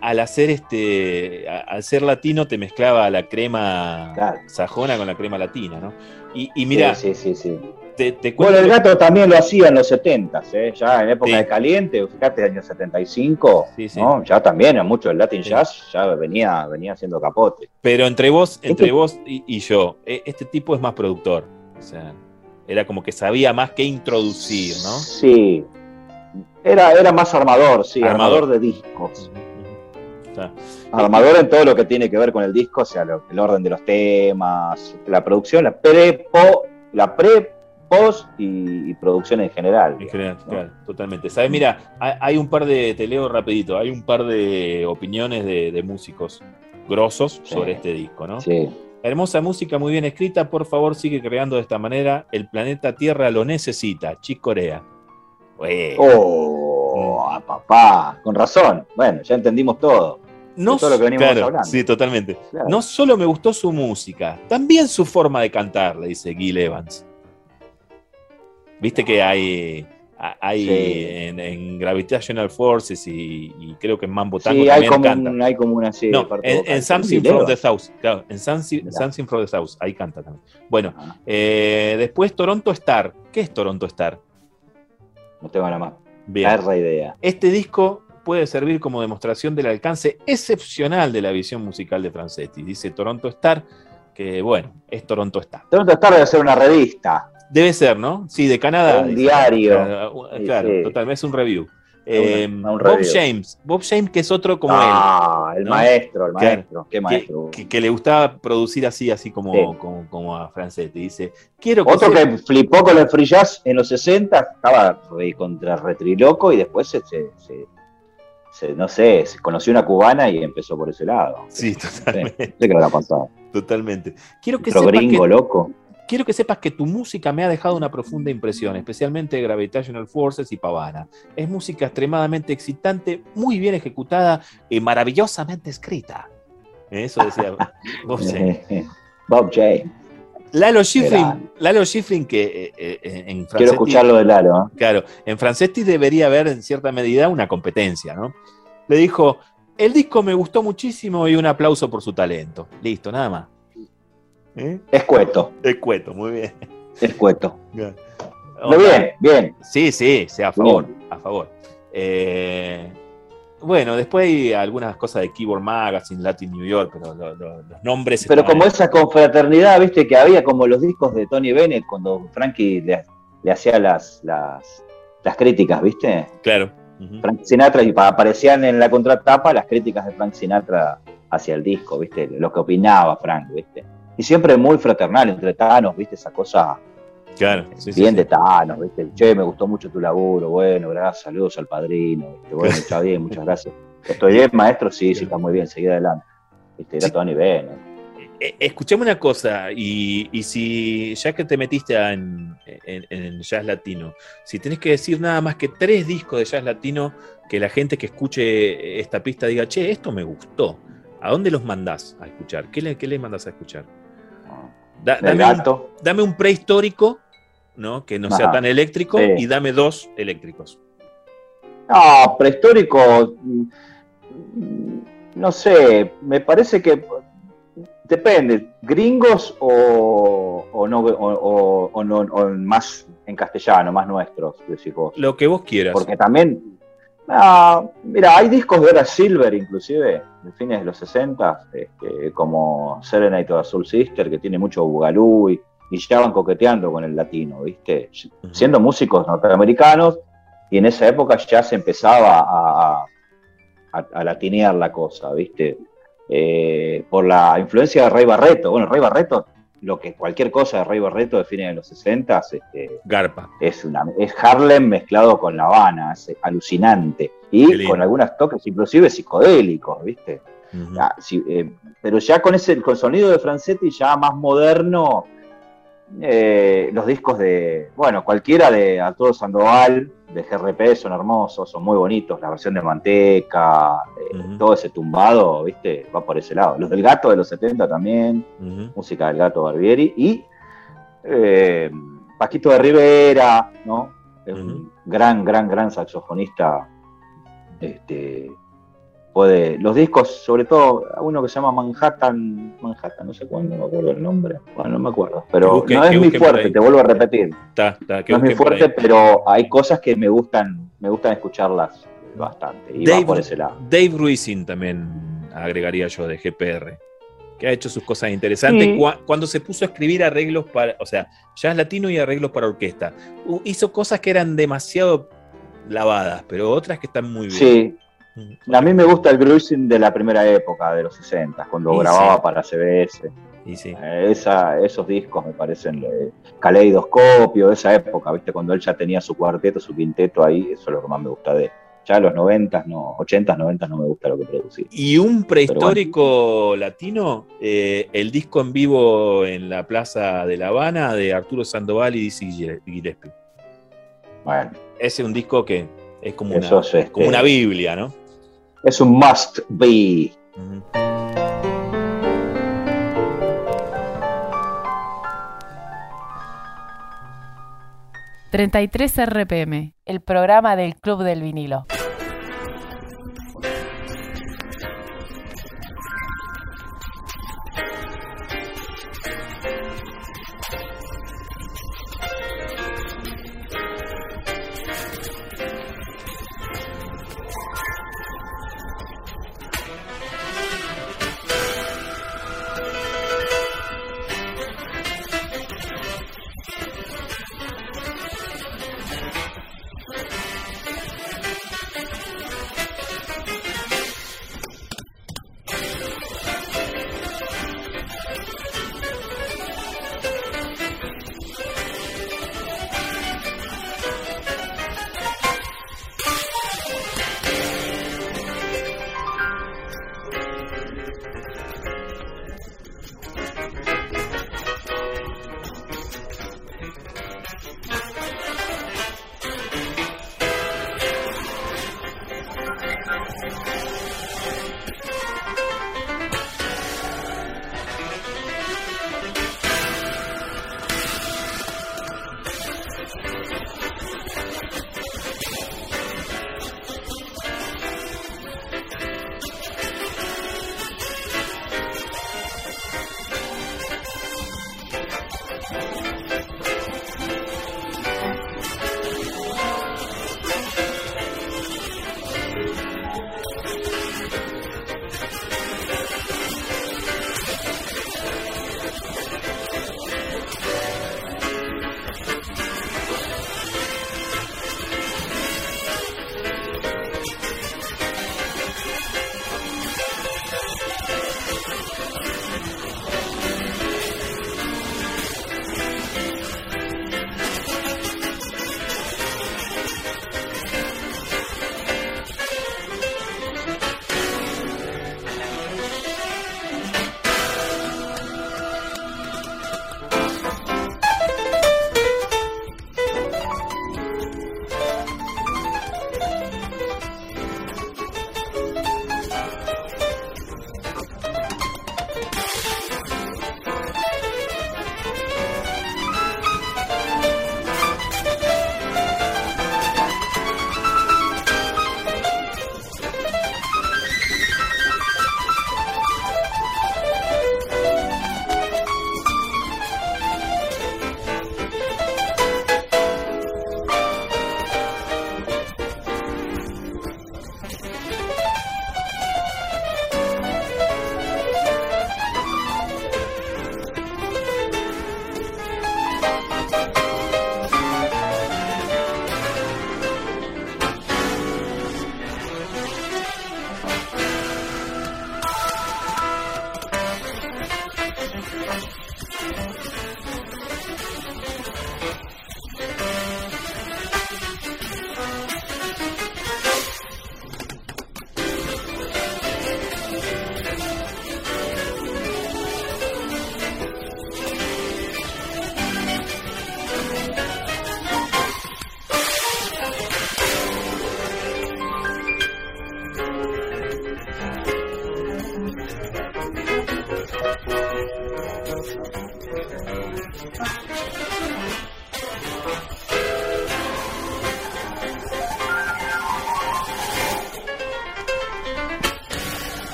al ser latino te mezclaba la crema sajona con la crema latina, ¿no? Y mirá, te cuento. Bueno, el gato también lo hacía en los 70s, ya en época de caliente, fíjate, año 75, ¿no? Ya también en mucho el Latin Jazz ya venía haciendo capote. Pero entre vos y yo, este tipo es más productor, o sea, era como que sabía más que introducir, ¿no? Sí. Era más armador, armador de discos. Armador en todo lo que tiene que ver con el disco, o sea, el orden de los temas, la producción, la pre, post y producción en general. En general, ¿no? Claro, totalmente. ¿Sabes? Mira, hay un par de, te leo rapidito, hay un par de opiniones de músicos grosos sobre este disco, ¿no? Sí. Hermosa música, muy bien escrita, por favor sigue creando de esta manera, el planeta Tierra lo necesita, Chick Corea. Bueno. ¡Oh! ¡A papá! Con razón. Bueno, ya entendimos todo. No, todo lo que venimos hablando. Sí, totalmente. Claro. No solo me gustó su música, también su forma de cantar, le dice Gil Evans. Viste que hay sí. en Gravitational Forces y creo que en Mambo Tango sí, también canta. Sí, hay como una serie. No, en Something from the South. Claro, en Something from the South. Ahí canta también. Bueno, después Toronto Star. ¿Qué es Toronto Star? No tengo nada más. Bien. Es la idea. Este disco puede servir como demostración del alcance excepcional de la visión musical de Francetti. Dice Toronto Star, que bueno, es Toronto Star. Toronto Star debe ser una revista. Debe ser, ¿no? Sí, de Canadá. Un diario. Claro, sí. Totalmente, es un review. Bob James, que es otro como él. El ¿no? maestro, el maestro. Claro, qué maestro. Que le gustaba producir así como, sí. como a Francetti. Dice, quiero que otro sea... que flipó con el free jazz en los 60, estaba contra retriloco y después se conoció una cubana y empezó por ese lado. Sí, totalmente. Sí, que lo pasado. Totalmente. Quiero que sepas gringo, que... loco. Quiero que sepas que tu música me ha dejado una profunda impresión, especialmente de Gravitational Forces y Pavana. Es música extremadamente excitante, muy bien ejecutada y maravillosamente escrita. Eso decía Bob James. Bob James. Lalo Schifrin, que en Francetti... Quiero escucharlo de Lalo. Claro, en Francetti debería haber en cierta medida una competencia, ¿no? Le dijo, el disco me gustó muchísimo y un aplauso por su talento. Listo, nada más. Escueto, muy bien. Escueto. Muy bien. Sí, a favor. Bueno, después hay algunas cosas de Keyboard Magazine, Latin New York, pero los nombres... Pero como esa confraternidad, viste, que había como los discos de Tony Bennett, cuando Frankie le hacía las críticas, viste. Claro. Uh-huh. Frank Sinatra, y aparecían en la contratapa las críticas de Frank Sinatra hacia el disco, viste, lo que opinaba Frank, viste. Y siempre muy fraternal entre Thanos, ¿viste? Esa cosa claro, bien de Thanos, ¿viste? Che, me gustó mucho tu laburo, bueno, gracias, saludos al padrino, ¿viste? Bueno, está bien, muchas gracias. ¿Estoy bien, maestro? Sí, está muy bien, seguí adelante. ¿Viste? Era Tony Bennett. Escuchame una cosa, y si ya que te metiste en jazz latino, si tenés que decir nada más que 3 discos de jazz latino que la gente que escuche esta pista diga, che, esto me gustó, ¿a dónde los mandás a escuchar? ¿Qué le mandás a escuchar? Dame un prehistórico, ¿no? Que no sea tan eléctrico, y dame 2 eléctricos. Ah, prehistórico, no sé, me parece que depende, gringos o más en castellano, más nuestros, decís vos. Lo que vos quieras. Porque también, mira, hay discos de Horace Silver, inclusive, de fines de los 60, como Serenade to the Soul Sister, que tiene mucho bugalú, y ya van coqueteando con el latino, ¿viste? Siendo músicos norteamericanos, y en esa época ya se empezaba a latinear la cosa, ¿viste? Por la influencia de Ray Barretto. Bueno, Ray Barretto, lo que cualquier cosa de Ray Barretto de fines de los 60, garpa. Es Harlem mezclado con La Habana, es alucinante. Y con algunos toques, inclusive psicodélicos, ¿viste? Uh-huh. Pero ya con el sonido de Francetti, ya más moderno, los discos de, bueno, cualquiera de Arturo Sandoval, de GRP, son hermosos, son muy bonitos, la versión de Manteca, todo ese tumbado, ¿viste? Va por ese lado. Los del Gato de los 70 también, música del Gato Barbieri, y Paquito de Rivera, ¿no? Es un gran saxofonista. Los discos, sobre todo uno que se llama Manhattan, no sé cuándo, no me acuerdo el nombre, bueno, no me acuerdo, pero busquen, no es mi fuerte, te vuelvo a repetir, no es mi fuerte, pero hay cosas que me gustan escucharlas bastante, y va por ese lado. Dave Ruizin también agregaría yo, de GPR, que ha hecho sus cosas interesantes, cuando se puso a escribir arreglos para, o sea, jazz latino y arreglos para orquesta, hizo cosas que eran demasiado lavadas, pero otras que están muy bien. Sí, a mí me gusta el Bruising de la primera época, de los 60, cuando grababa para CBS. Y sí. Esos discos me parecen Caleidoscopio, de esa época, ¿viste? Cuando él ya tenía su cuarteto, su quinteto ahí, eso es lo que más me gusta de él. Ya los 90, no, 80, 90 no me gusta lo que producía. Y un prehistórico latino, el disco en vivo en la Plaza de La Habana de Arturo Sandoval y Dizzy Gillespie. Bueno, ese es un disco que es como, como una biblia, ¿no? Es un must be. Uh-huh. ...33 RPM... ...el programa del Club del Vinilo.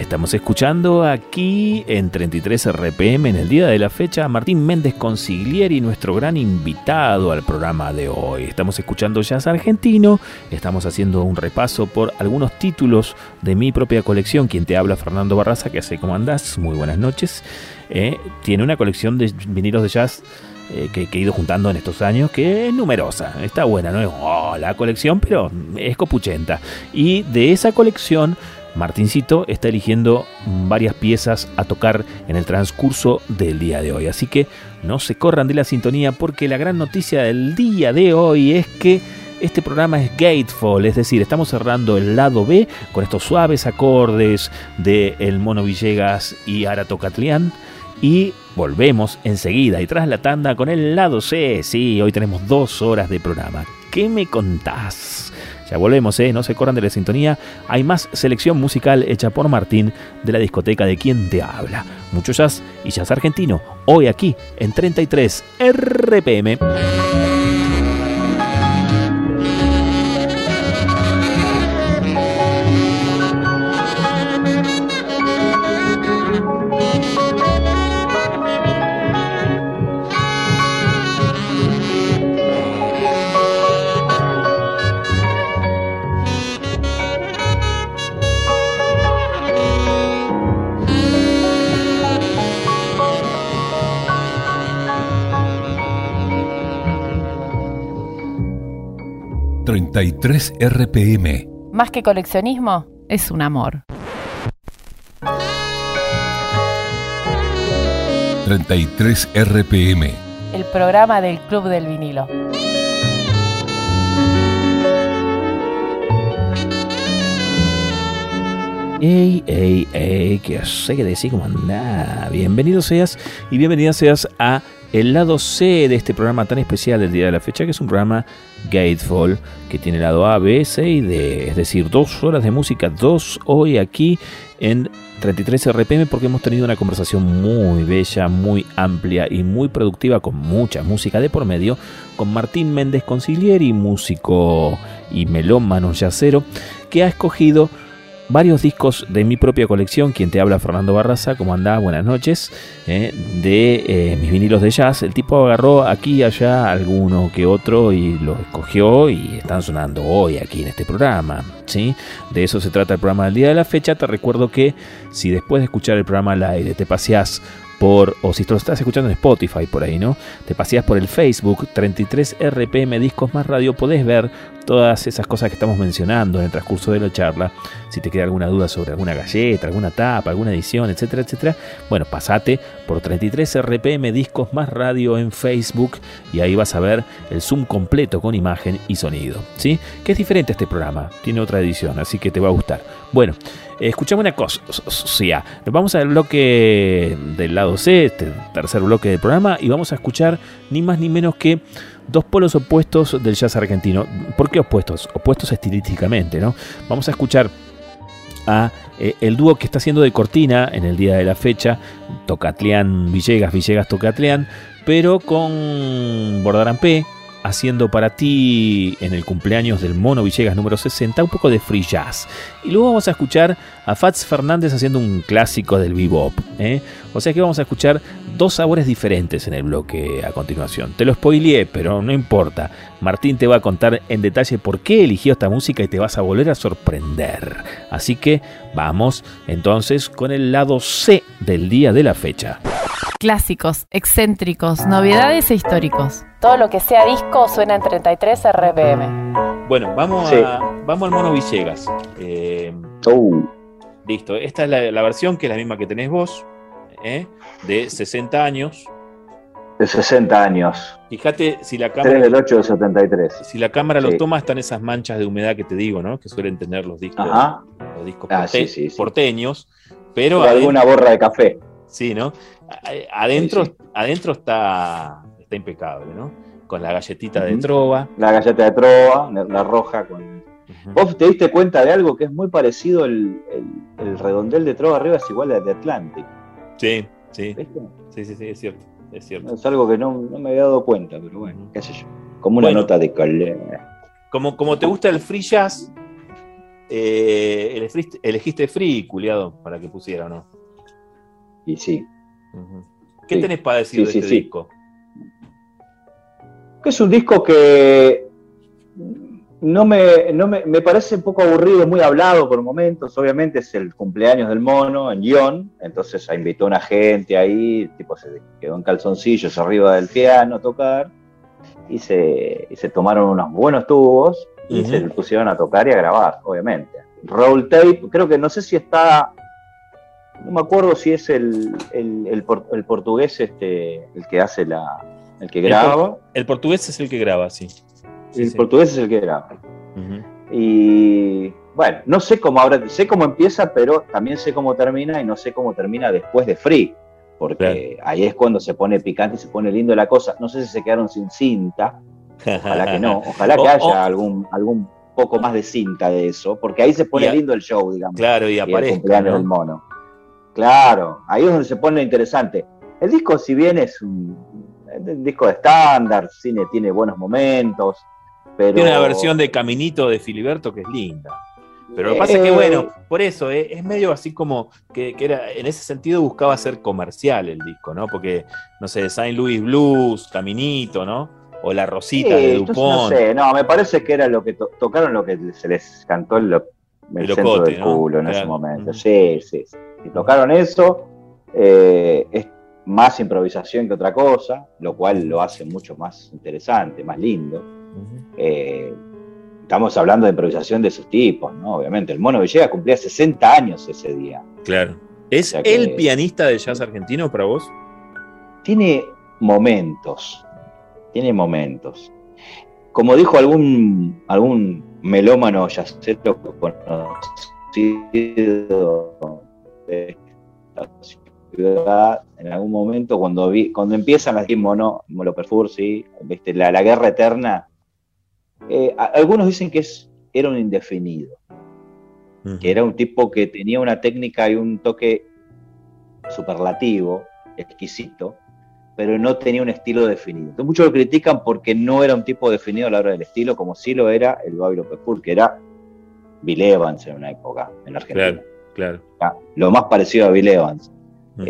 Estamos escuchando aquí en 33 RPM en el día de la fecha a Martín Méndez Consiglieri, nuestro gran invitado al programa de hoy. Estamos escuchando jazz argentino, estamos haciendo un repaso por algunos títulos de mi propia colección. Quien te habla, Fernando Barraza, que hace ¿cómo andás? Muy buenas noches. Tiene una colección de vinilos de jazz que he ido juntando en estos años, que es numerosa, está buena, no es la colección, pero es copuchenta. Y de esa colección Martincito está eligiendo varias piezas a tocar en el transcurso del día de hoy. Así que no se corran de la sintonía, porque la gran noticia del día de hoy es que este programa es Gatefold, es decir, estamos cerrando el lado B con estos suaves acordes de El Mono Villegas y Ara Tocatlián. Y volvemos enseguida y tras la tanda con el lado C. Sí, hoy tenemos 2 horas de programa. ¿Qué me contás? Ya volvemos, no se corran de la sintonía. Hay más selección musical hecha por Martín de la discoteca de Quien Te Habla. Mucho jazz y jazz argentino. Hoy aquí en 33 RPM. ...33 RPM. Más que coleccionismo, es un amor. 33 RPM. El programa del Club del Vinilo. Ey, que sé qué decir, cómo andá. Bienvenido seas y bienvenida seas a el lado C de este programa tan especial del día de la fecha, que es un programa Gatefold, que tiene lado A, B, C y D. Es decir, 2 horas de música, 2 hoy aquí en 33 RPM, porque hemos tenido una conversación muy bella, muy amplia y muy productiva, con mucha música de por medio, con Martín Méndez Consiglieri, músico y melómano yacero, que ha escogido varios discos de mi propia colección. Quien te habla, Fernando Barraza, ¿cómo andás? Buenas noches. De mis vinilos de jazz. El tipo agarró aquí y allá alguno que otro y los escogió y están sonando hoy aquí en este programa, ¿sí? De eso se trata el programa del día de la fecha. Te recuerdo que si después de escuchar el programa al aire te paseás por, o si te lo estás escuchando en Spotify por ahí, ¿no?, te paseás por el Facebook 33 RPM Discos Más Radio, podés ver todas esas cosas que estamos mencionando en el transcurso de la charla. Si te queda alguna duda sobre alguna galleta, alguna tapa, alguna edición, etcétera, etcétera, bueno, pasate por 33 RPM Discos Más Radio en Facebook y ahí vas a ver el Zoom completo con imagen y sonido, ¿sí? Que es diferente a este programa, tiene otra edición, así que te va a gustar. Bueno, escuchame una cosa, nos vamos al bloque del lado C, este tercer bloque del programa, y vamos a escuchar ni más ni menos que dos polos opuestos del jazz argentino. ¿Por qué opuestos? Opuestos estilísticamente, ¿no? Vamos a escuchar a el dúo que está haciendo de cortina en el día de la fecha, Tocatlián-Villegas, Villegas-Tocatlián, pero con Bordarampé, haciendo para ti, en el cumpleaños del Mono Villegas número 60, un poco de free jazz. Y luego vamos a escuchar a Fats Fernández haciendo un clásico del bebop, O sea que vamos a escuchar dos sabores diferentes en el bloque a continuación. Te lo spoileé, pero no importa. Martín te va a contar en detalle por qué eligió esta música y te vas a volver a sorprender. Así que vamos entonces con el lado C del día de la fecha. Clásicos, excéntricos, novedades e históricos. Todo lo que sea disco suena en 33 RPM. Bueno, vamos al Mono Villegas. Listo, esta es la versión que es la misma que tenés vos, de 60 años. De 60 años. Fíjate si la cámara... 3 del 8 del 73. Si la cámara los toma, están esas manchas de humedad que te digo, ¿no? Que suelen tener los discos, porteños. Pero o alguna borra de café. Sí, ¿no? Adentro está impecable, ¿no? Con la galletita de trova. La galleta de trova, la roja con... ¿Vos te diste cuenta de algo? Que es muy parecido el redondel de trova arriba, es igual al de Atlantic. Sí. ¿Viste? Sí, es cierto. Es algo que no me había dado cuenta, pero bueno, qué sé yo. Como una nota de colera. Como te gusta el free jazz, elegiste free, culiado, para que pusiera, ¿no? Y sí. ¿Qué tenés para decir de este disco? Que es un disco que me parece un poco aburrido, muy hablado por momentos. Obviamente es el cumpleaños del Mono en Guión, entonces invitó a una gente ahí, tipo se quedó en calzoncillos arriba del piano a tocar y se tomaron unos buenos tubos y se pusieron a tocar y a grabar, obviamente. roll tape, creo que no sé si está, no me acuerdo si es el portugués el que hace el que graba. El portugués es el que graba, sí. El portugués es el que graba. Uh-huh. Y bueno, no sé cómo ahora, sé cómo empieza, pero también sé cómo termina y no sé cómo termina después de Free, porque claro, ahí es cuando se pone picante y se pone lindo la cosa. No sé si se quedaron sin cinta, ojalá que no, ojalá que haya algún poco más de cinta de eso, porque ahí se pone lindo el show, digamos. Claro, y aparece el cumpleaños del mono. Claro, ahí es donde se pone interesante. El disco, si bien es un disco de estándar, cine tiene buenos momentos, pero... Tiene una versión de Caminito de Filiberto que es linda. Pero lo que pasa es que, bueno, por eso, es medio así como que era, en ese sentido buscaba ser comercial el disco, ¿no? Porque, no sé, Saint Louis Blues, Caminito, ¿no? O La Rosita de Dupont. No sé, no, me parece que era lo que tocaron, lo que se les cantó el centro del culo, ¿no? En ese momento. Uh-huh. Sí, sí, sí. Si tocaron eso, es más improvisación que otra cosa, lo cual lo hace mucho más interesante, más lindo. Uh-huh. Estamos hablando de improvisación de esos tipos, ¿no? Obviamente. El Mono Villegas cumplía 60 años ese día. Claro. ¿Es, o sea, el pianista de jazz argentino para vos? Tiene momentos. Tiene momentos. Como dijo algún melómano jazzero conocido de la ciudad, en algún momento, cuando empiezan las Monoperfur, sí, ¿viste? La guerra eterna, algunos dicen que era un indefinido, que era un tipo que tenía una técnica y un toque superlativo, exquisito, pero no tenía un estilo definido. Entonces, muchos lo critican porque no era un tipo definido a la hora del estilo, como sí lo era el Babi López Pur, que era Bill Evans en una época, en la Argentina. Claro, claro. Lo más parecido a Bill Evans. Uh-huh.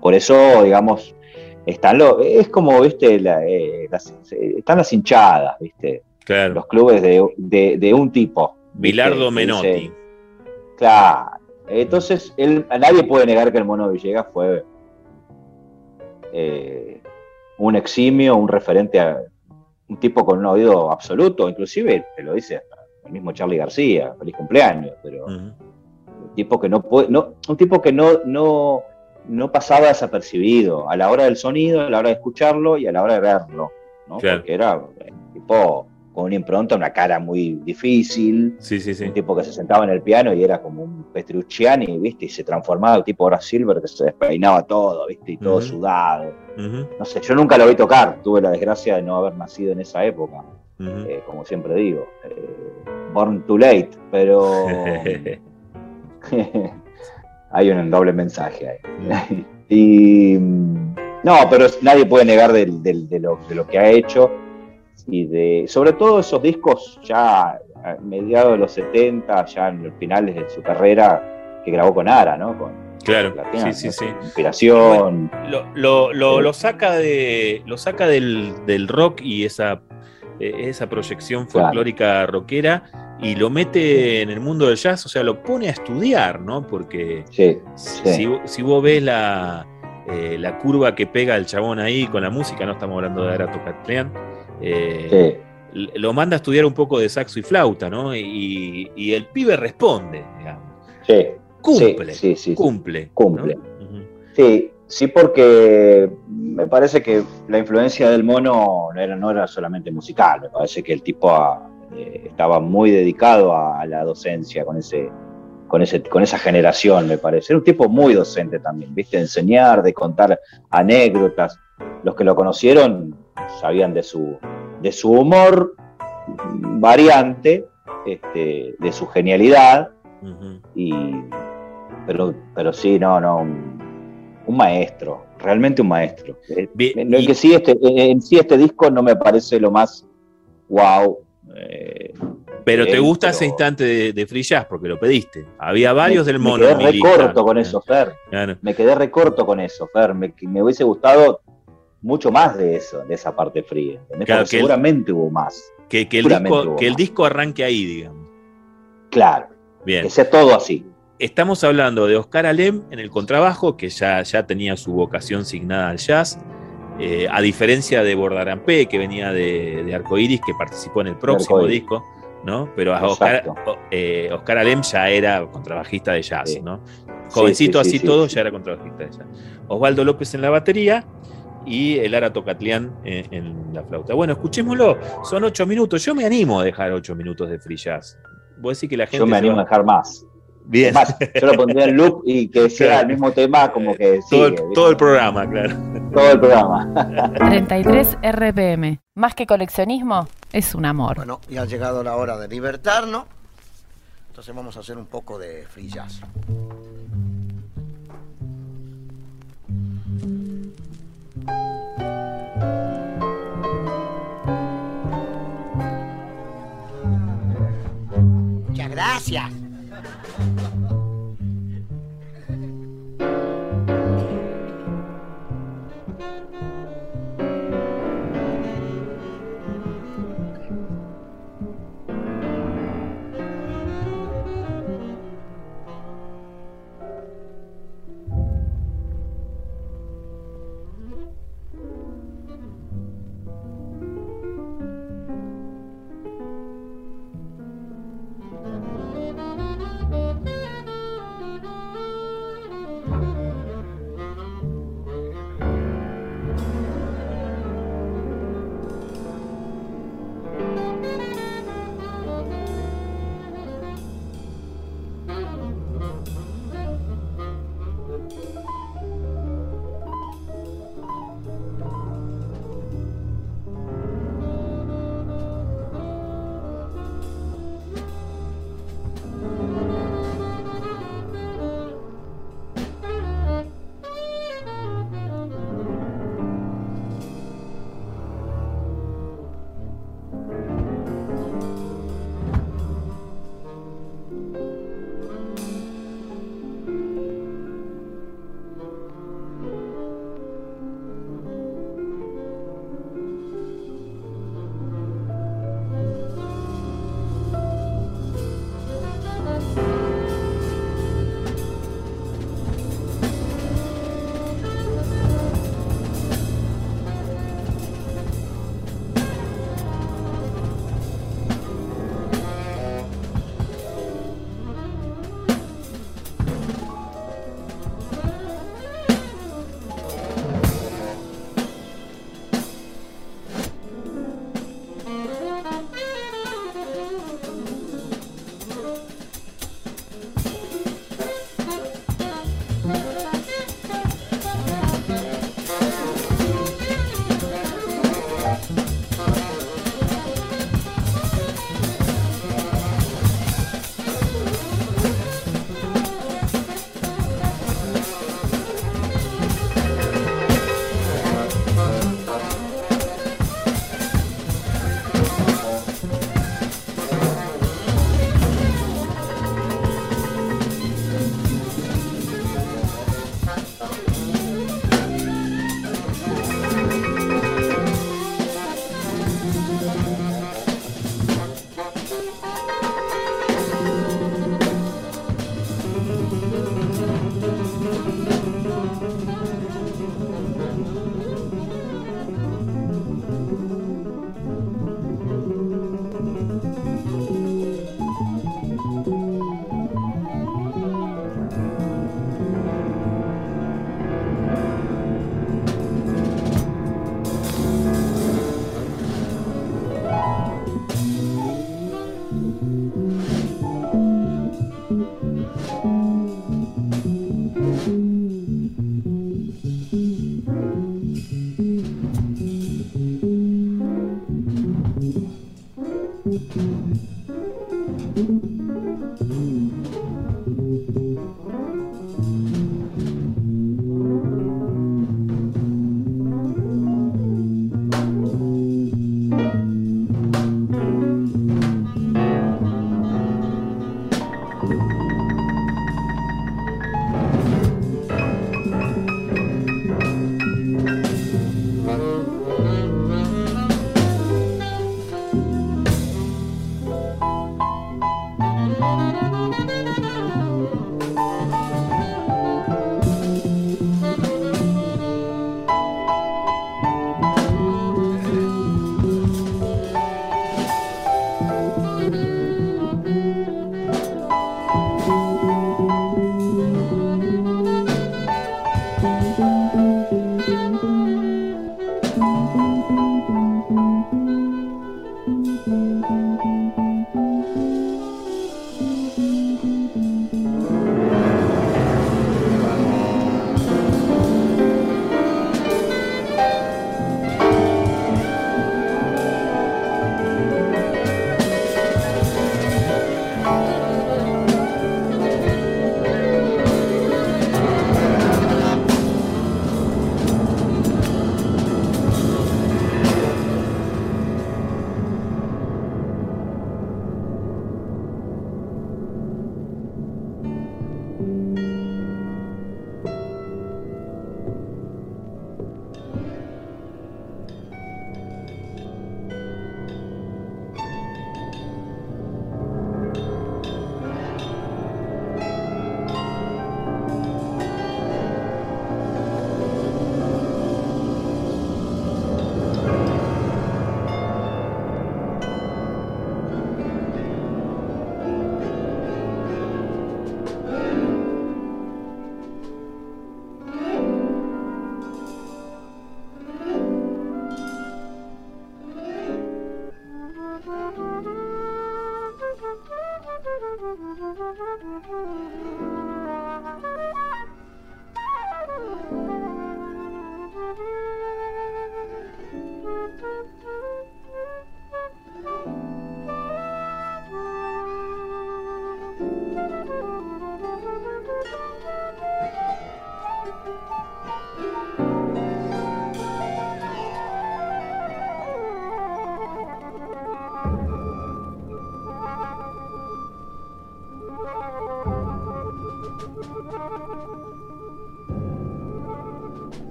Por eso, digamos, es como, viste, están las hinchadas, viste. Claro. Los clubes de un tipo. Bilardo Menotti. Dice, claro. Entonces, nadie puede negar que el Mono Villegas fue... un eximio, un referente, un tipo con un oído absoluto, inclusive te lo dice el mismo Charly García, feliz cumpleaños, pero un tipo que no pasaba desapercibido a la hora del sonido, a la hora de escucharlo y a la hora de verlo, ¿no? Claro. Porque era un tipo con una impronta, una cara muy difícil, sí, sí, sí, un tipo que se sentaba en el piano y era como un Petrucciani, ¿viste? Y se transformaba, tipo Horace Silver, que se despeinaba todo, ¿viste? Y todo sudado. Uh-huh. No sé, yo nunca lo vi tocar, tuve la desgracia de no haber nacido en esa época, como siempre digo, born too late, pero hay un doble mensaje ahí. Y no, pero nadie puede negar de lo que ha hecho. Y sobre todo esos discos ya a mediados de los 70, ya en los finales de su carrera, que grabó con Ara, ¿no? Claro, Latina, sí, sí, sí. Inspiración. Bueno, lo saca del rock y esa proyección folclórica, claro, rockera, y lo mete en el mundo del jazz, o sea, lo pone a estudiar, ¿no? Porque sí, sí. Si vos ves la curva que pega el chabón ahí con la música, no estamos hablando de Ara Tocatlián, sí, lo manda a estudiar un poco de saxo y flauta, ¿no? Y el pibe responde, digamos. Sí, cumple, sí, sí, cumple. ¿No? Uh-huh. Sí, sí, porque me parece que la influencia del Mono no era solamente musical, me parece que el tipo estaba muy dedicado a la docencia con esa generación, me parece. Era un tipo muy docente también, ¿viste? De enseñar, de contar anécdotas. Los que lo conocieron sabían de su humor variante, de su genialidad, pero sí, no, un maestro, realmente un maestro. Bien, lo que sí, en sí este disco no me parece lo más wow. Pero te gusta ese instante de free jazz porque lo pediste. Había varios del Mono. Me quedé recorto con eso, Fer. Claro. Me hubiese gustado mucho más de eso, de esa parte fría. Claro, seguramente hubo más. Que el disco arranque ahí, digamos. Claro. Bien. Que sea todo así. Estamos hablando de Oscar Alem en el contrabajo, que ya tenía su vocación signada al jazz, a diferencia de Bordarampé, que venía de Arcoiris, que participó en el próximo disco. ¿no? Pero Oscar Alem ya era contrabajista de jazz, sí, ¿no? Jovencito, sí, sí, así sí, todo, sí, ya era contrabajista de jazz. Osvaldo López en la batería y el Ara Tocatlián en la flauta. Bueno, escuchémoslo, son 8 minutos. Yo me animo a dejar 8 minutos de free jazz. ¿Vos decís que la gente? Yo me animo a dejar más. Bien. Más, yo lo pondría en loop y que sea claro, el mismo tema, como que sigue, todo el programa, claro. Todo el programa. 33 RPM. Más que coleccionismo, es un amor. Bueno, ya ha llegado la hora de libertarnos. Entonces vamos a hacer un poco de free jazz. Muchas gracias.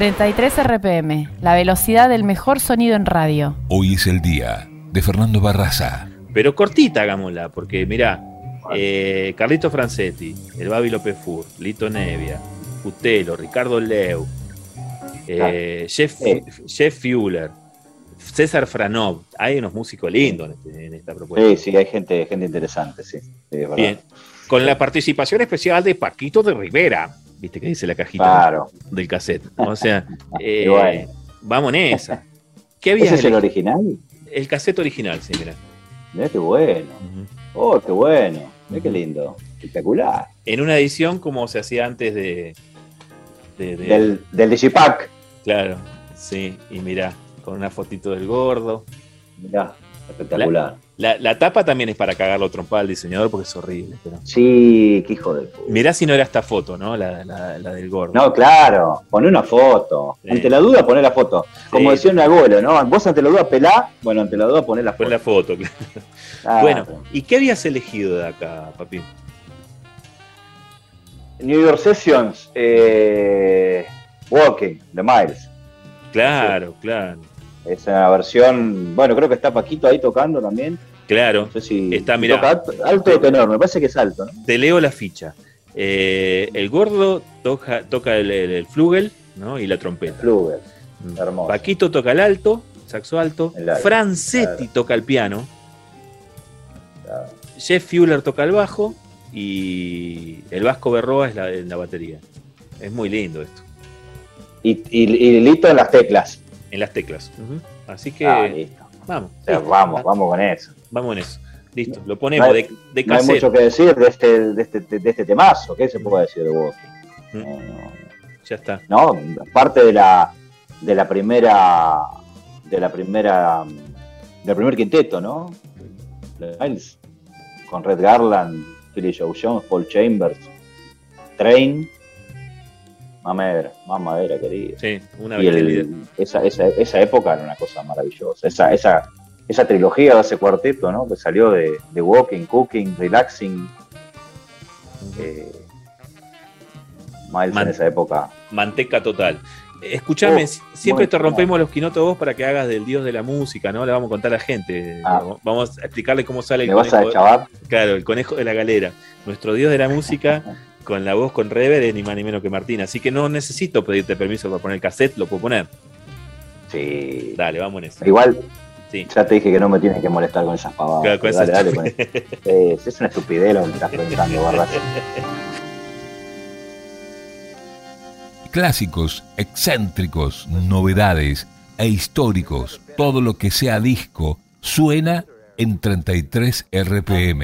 33 RPM, la velocidad del mejor sonido en radio. Hoy es el día de Fernando Barraza. Pero cortita hagámosla, porque mirá, Carlitos Francetti, el Babi López Fur, Lito Nevia, Utelo, Ricardo Leu, Jeff Fuller, César Franov. Hay unos músicos lindos en esta propuesta. Sí, sí, hay gente interesante, sí. Es bien. Con la participación especial de Paquito de Rivera, viste que dice la cajita claro. Del cassette. O sea, bueno. Vamos en esa. ¿Qué había? ¿Ese es el original? El cassette original, sí, mirá. Mirá qué bueno. Uh-huh. Oh, qué bueno. Mirá qué lindo. Espectacular. En una edición como se hacía antes del Digipack. Claro, sí. Y mirá, con una fotito del gordo. Mirá, espectacular. La tapa también es para cagarlo trompada al diseñador porque es horrible. Pero... sí, qué hijo de puta. Mirá si no era esta foto, ¿no? La del gordo. No, claro. Poné una foto. Sí. Ante la duda, poné la foto. Como decía un abuelo, ¿no? Vos ante la duda pelá, bueno, ante la duda poné la foto. Poné la foto, claro. Ah, bueno, pero... ¿y qué habías elegido de acá, papi? New York Sessions, Walking, de Miles. Claro, sí. Claro. Esa versión, bueno, creo que está Paquito ahí tocando también. Claro, no sé si está, mirá. Toca alto o tenor, me parece que es alto, ¿no? Te leo la ficha. El gordo toca el flugel, ¿no? Y la trompeta. El flugel, hermoso. Paquito toca el alto, saxo alto. Francetti toca el piano. Claro. Jeff Fuller toca el bajo. Y el Vasco Berroa es la batería. Es muy lindo esto. Y Lito en las teclas. En las teclas. Uh-huh. Así que. Ah, listo. Vamos. O sea, listo. Vamos con eso. Vamos en eso. Listo. Lo ponemos de cassette. No hay mucho que decir de este temazo. ¿Qué se puede decir de vos? Uh-huh. No. Ya está. No, parte del primer quinteto, ¿no? Miles, con Red Garland, Philly Joe Jones, Paul Chambers, Train. Mamadera, querido. Sí, una vez. Esa época era una cosa maravillosa. Esa trilogía de ese cuarteto, ¿no? Que salió de Walking, Cooking, Relaxing. Miles en esa época. Manteca total. Escuchame, siempre te rompemos los quinotos vos para que hagas del dios de la música, ¿no? Le vamos a contar a la gente. Vamos a explicarle cómo sale el conejo. ¿Me vas a chavar? Claro, el conejo de la galera. Nuestro dios de la música. Con la voz con rever es ni más ni menos que Martín. Así que no necesito pedirte permiso para poner el cassette, lo puedo poner. Sí. Dale, vamos en eso. Igual, sí. Ya te dije que no me tienes que molestar con esas pavadas. Claro, con dale, con eso. Es una estupidez lo que estás pensando, Barraza. Clásicos, excéntricos, novedades e históricos. Todo lo que sea disco suena en 33 RPM.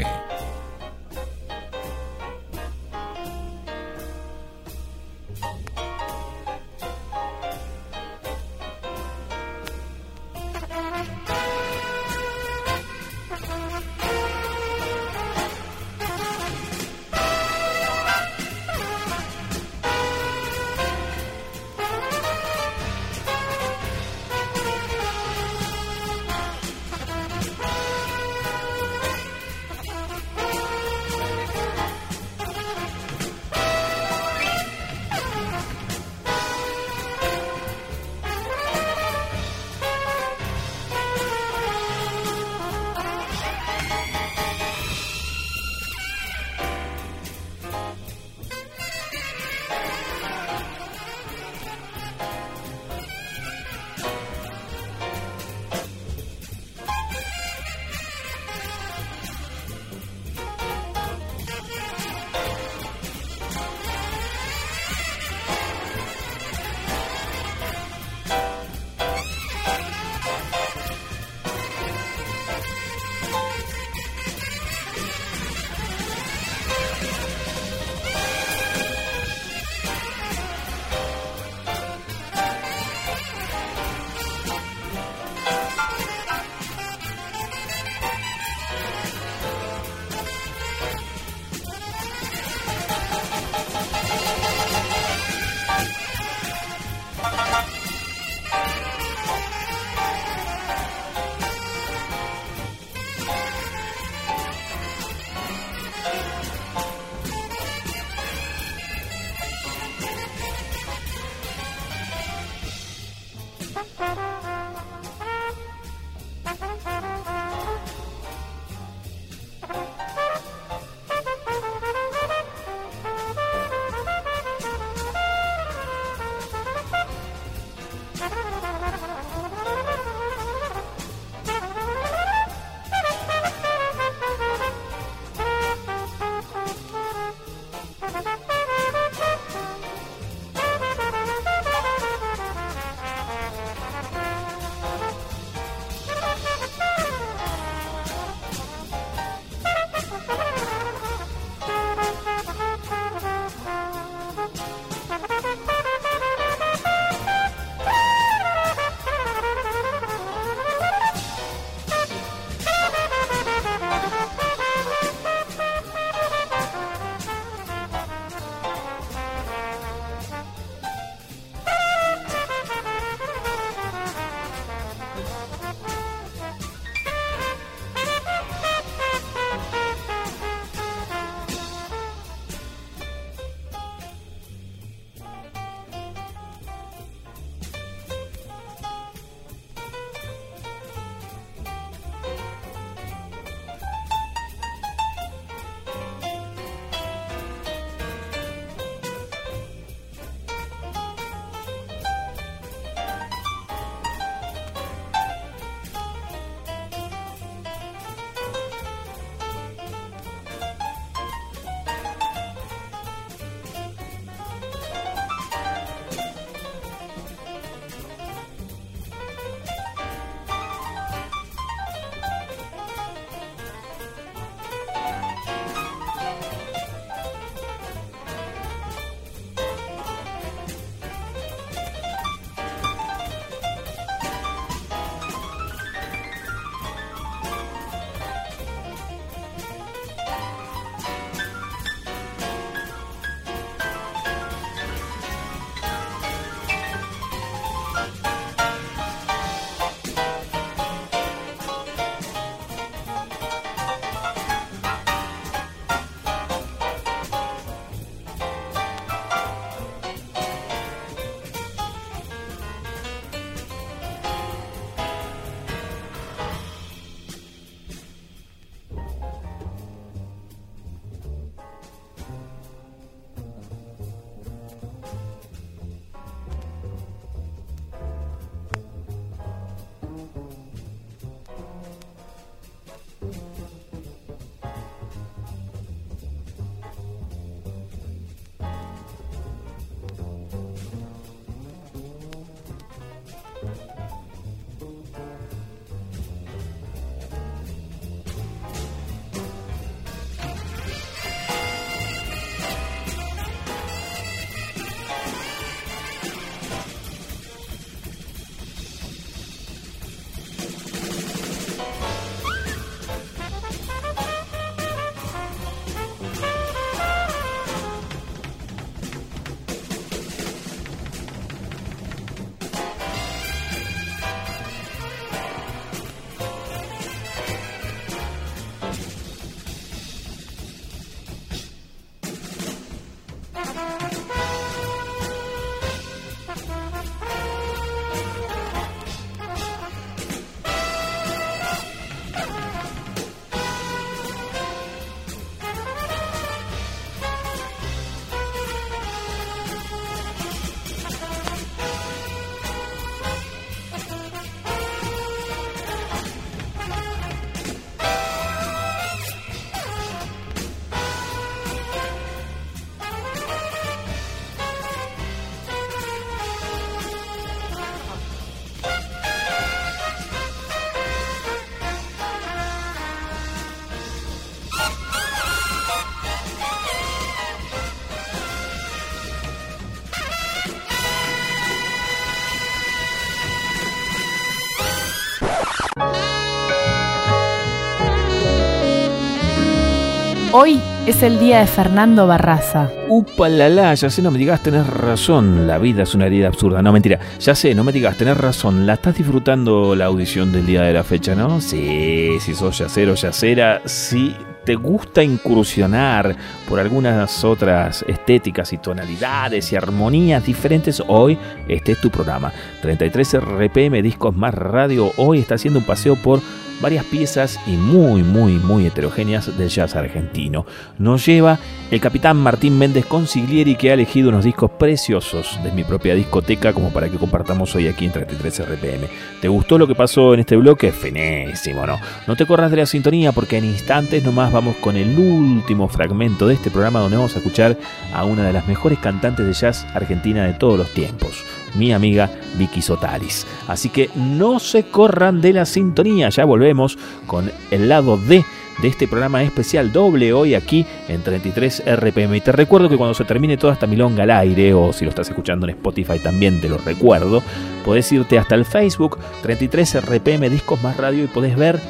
Hoy es el día de Fernando Barraza. Upalala, ya sé, no me digas, tenés razón. La vida es una herida absurda. No, mentira, ya sé, no me digas, tenés razón. La estás disfrutando la audición del día de la fecha, ¿no? Sí, si sos yacero, yacera, sí. Te gusta incursionar por algunas otras estéticas y tonalidades y armonías diferentes, hoy este es tu programa. 33 RPM Discos Más Radio hoy está haciendo un paseo por varias piezas y muy heterogéneas del jazz argentino. Nos lleva el capitán Martín Méndez Consiglieri, que ha elegido unos discos preciosos de mi propia discoteca como para que compartamos hoy aquí en 33 RPM. ¿Te gustó lo que pasó en este bloque? Fenísimo, ¿no? No te corras de la sintonía porque en instantes nomás vamos con el último fragmento de este programa donde vamos a escuchar a una de las mejores cantantes de jazz argentina de todos los tiempos, mi amiga Vicky Sotalis. Así que no se corran de la sintonía, ya volvemos con el lado D de este programa especial doble hoy aquí en 33 RPM. Y te recuerdo que cuando se termine toda esta milonga al aire, o si lo estás escuchando en Spotify también te lo recuerdo, podés irte hasta el Facebook 33 RPM Discos Más Radio y podés ver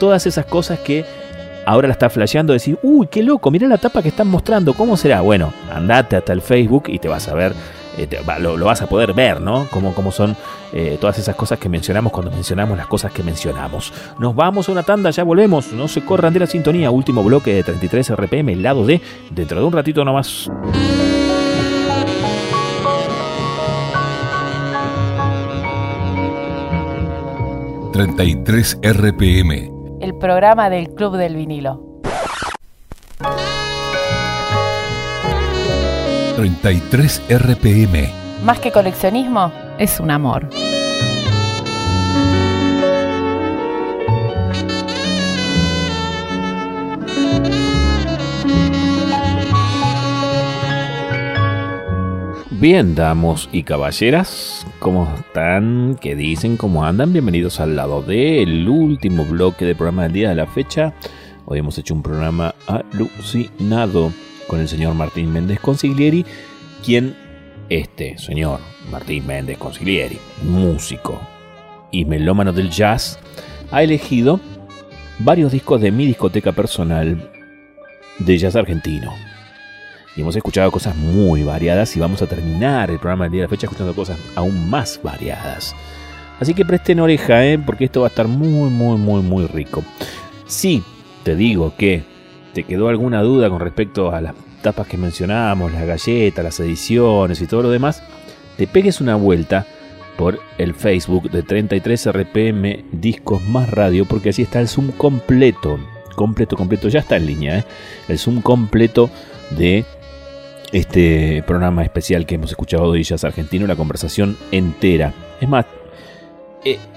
todas esas cosas que ahora la está flasheando, decir, uy, qué loco, mirá la tapa que están mostrando, ¿cómo será? Bueno, andate hasta el Facebook y te vas a ver, lo vas a poder ver, ¿no? Cómo son todas esas cosas que mencionamos cuando mencionamos las cosas que mencionamos. Nos vamos a una tanda, ya volvemos, no se corran de la sintonía, último bloque de 33 RPM, el lado D, dentro de un ratito nomás. ...33 RPM... el programa del Club del Vinilo. 33 RPM. Más que coleccionismo, es un amor. Bien, damos y caballeras, ¿cómo están? ¿Qué dicen? ¿Cómo andan? Bienvenidos al lado D, el último bloque de programa del día de la fecha. Hoy hemos hecho un programa alucinado con el señor Martín Méndez Consiglieri, quien, este señor Martín Méndez Consiglieri, músico y melómano del jazz, ha elegido varios discos de mi discoteca personal de jazz argentino. Y hemos escuchado cosas muy variadas y vamos a terminar el programa del día de la fecha escuchando cosas aún más variadas. Así que presten oreja, porque esto va a estar muy rico. Sí, te digo que te quedó alguna duda con respecto a las tapas que mencionábamos, las galletas, las ediciones y todo lo demás, te pegues una vuelta por el Facebook de 33 RPM Discos Más Radio, porque así está el Zoom completo, ya está en línea, el Zoom completo de este programa especial que hemos escuchado de Jazz Argentino, la conversación entera. Es más,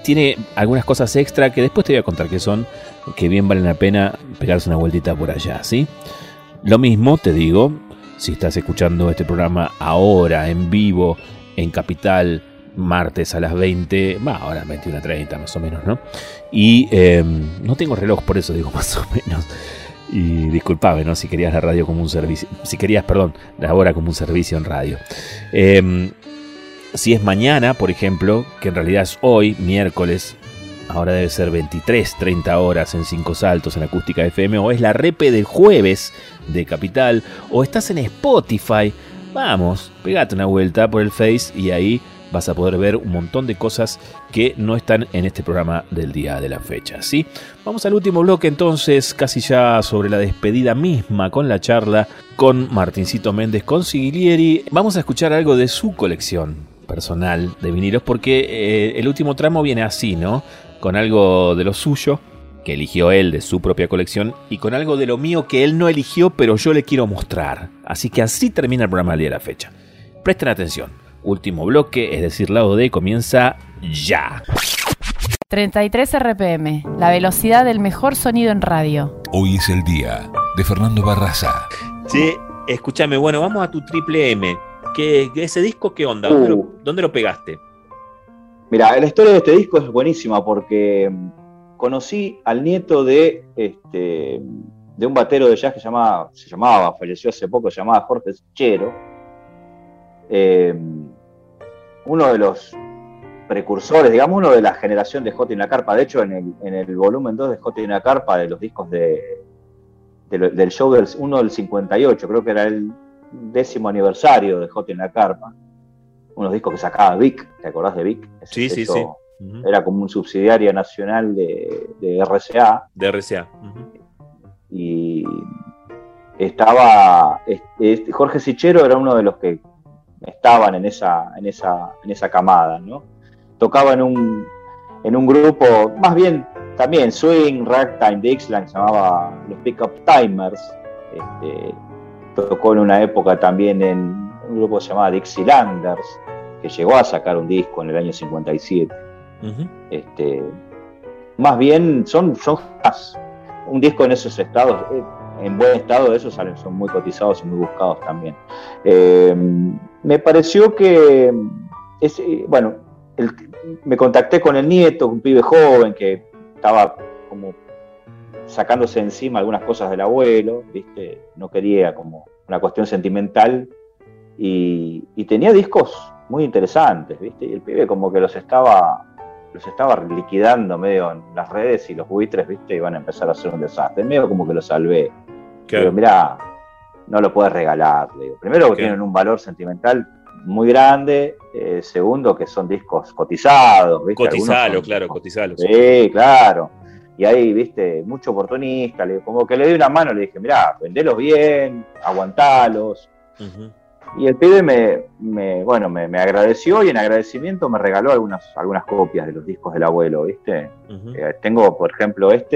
tiene algunas cosas extra que después te voy a contar que son, que bien valen la pena pegarse una vueltita por allá, ¿sí? Lo mismo te digo, si estás escuchando este programa ahora en vivo en Capital, martes a las 20, ahora 21:30 más o menos, ¿no? Y no tengo reloj, por eso digo más o menos. Y disculpame, ¿no? Si querías la radio como un servicio. Si querías, perdón, la hora como un servicio en radio. Si es mañana, por ejemplo, que en realidad es hoy, miércoles, ahora debe ser 23:30 en 5 saltos en Acústica FM, o es la repe del jueves de Capital, o estás en Spotify, vamos, pegate una vuelta por el Face y ahí vas a poder ver un montón de cosas que no están en este programa del día de la fecha, ¿sí? Vamos al último bloque entonces, casi ya sobre la despedida misma, con la charla con Martincito Méndez Consiglieri. Vamos a escuchar algo de su colección personal de vinilos, porque el último tramo viene así, ¿no? Con algo de lo suyo, que eligió él de su propia colección, y con algo de lo mío que él no eligió, pero yo le quiero mostrar. Así que así termina el programa del día de la fecha. Presten atención. Último bloque, es decir, lado D, comienza ya. 33 RPM, la velocidad del mejor sonido en radio. Hoy es el día de Fernando Barraza. Sí, escúchame, bueno, vamos a tu Triple M. ¿Qué, ese disco qué onda? ¿Dónde lo pegaste? Mirá, la historia de este disco es buenísima porque conocí al nieto de un batero de jazz que falleció hace poco, se llamaba Jorge Chero. Uno de los precursores, digamos, uno de la generación de J y la Carpa. De hecho, en el volumen 2 de J y la Carpa, de los discos de del show del, uno del 58, creo que era el 10º aniversario de Hot en la Carpa. Unos discos que sacaba Vic, ¿te acordás de Vic? Ese sí, sí. Uh-huh. Era como un subsidiaria nacional de RCA. De RCA. Uh-huh. Y estaba... Jorge Sichero era uno de los que estaban en esa camada, ¿no? Tocaba en un grupo, más bien también swing, ragtime, de Ixlan, se llamaba los Pickup Timers. Tocó en una época también en un grupo que se llamaba Dixielanders, que llegó a sacar un disco en el año 57. Uh-huh. Más bien son un disco en esos estados, en buen estado, esos salen, son muy cotizados y muy buscados también. Me pareció que me contacté con el nieto, un pibe joven que estaba como sacándose encima algunas cosas del abuelo, ¿viste? No quería, como una cuestión sentimental, y tenía discos muy interesantes, ¿viste? Y el pibe como que los estaba liquidando medio en las redes, y los buitres, ¿viste?, iban a empezar a hacer un desastre. Medio como que lo salvé. Claro. Pero mirá, no lo puedes regalar, le digo. Primero, porque tienen un valor sentimental muy grande. Segundo, que son discos cotizados, ¿viste? Cotizalos. Sí, claro. Y ahí, ¿viste?, mucho oportunista. Como que le di una mano, le dije, mirá, vendelos bien, aguantalos. Uh-huh. Y el pibe me agradeció, y en agradecimiento me regaló algunas copias de los discos del abuelo, ¿viste? Uh-huh. Tengo, por ejemplo, el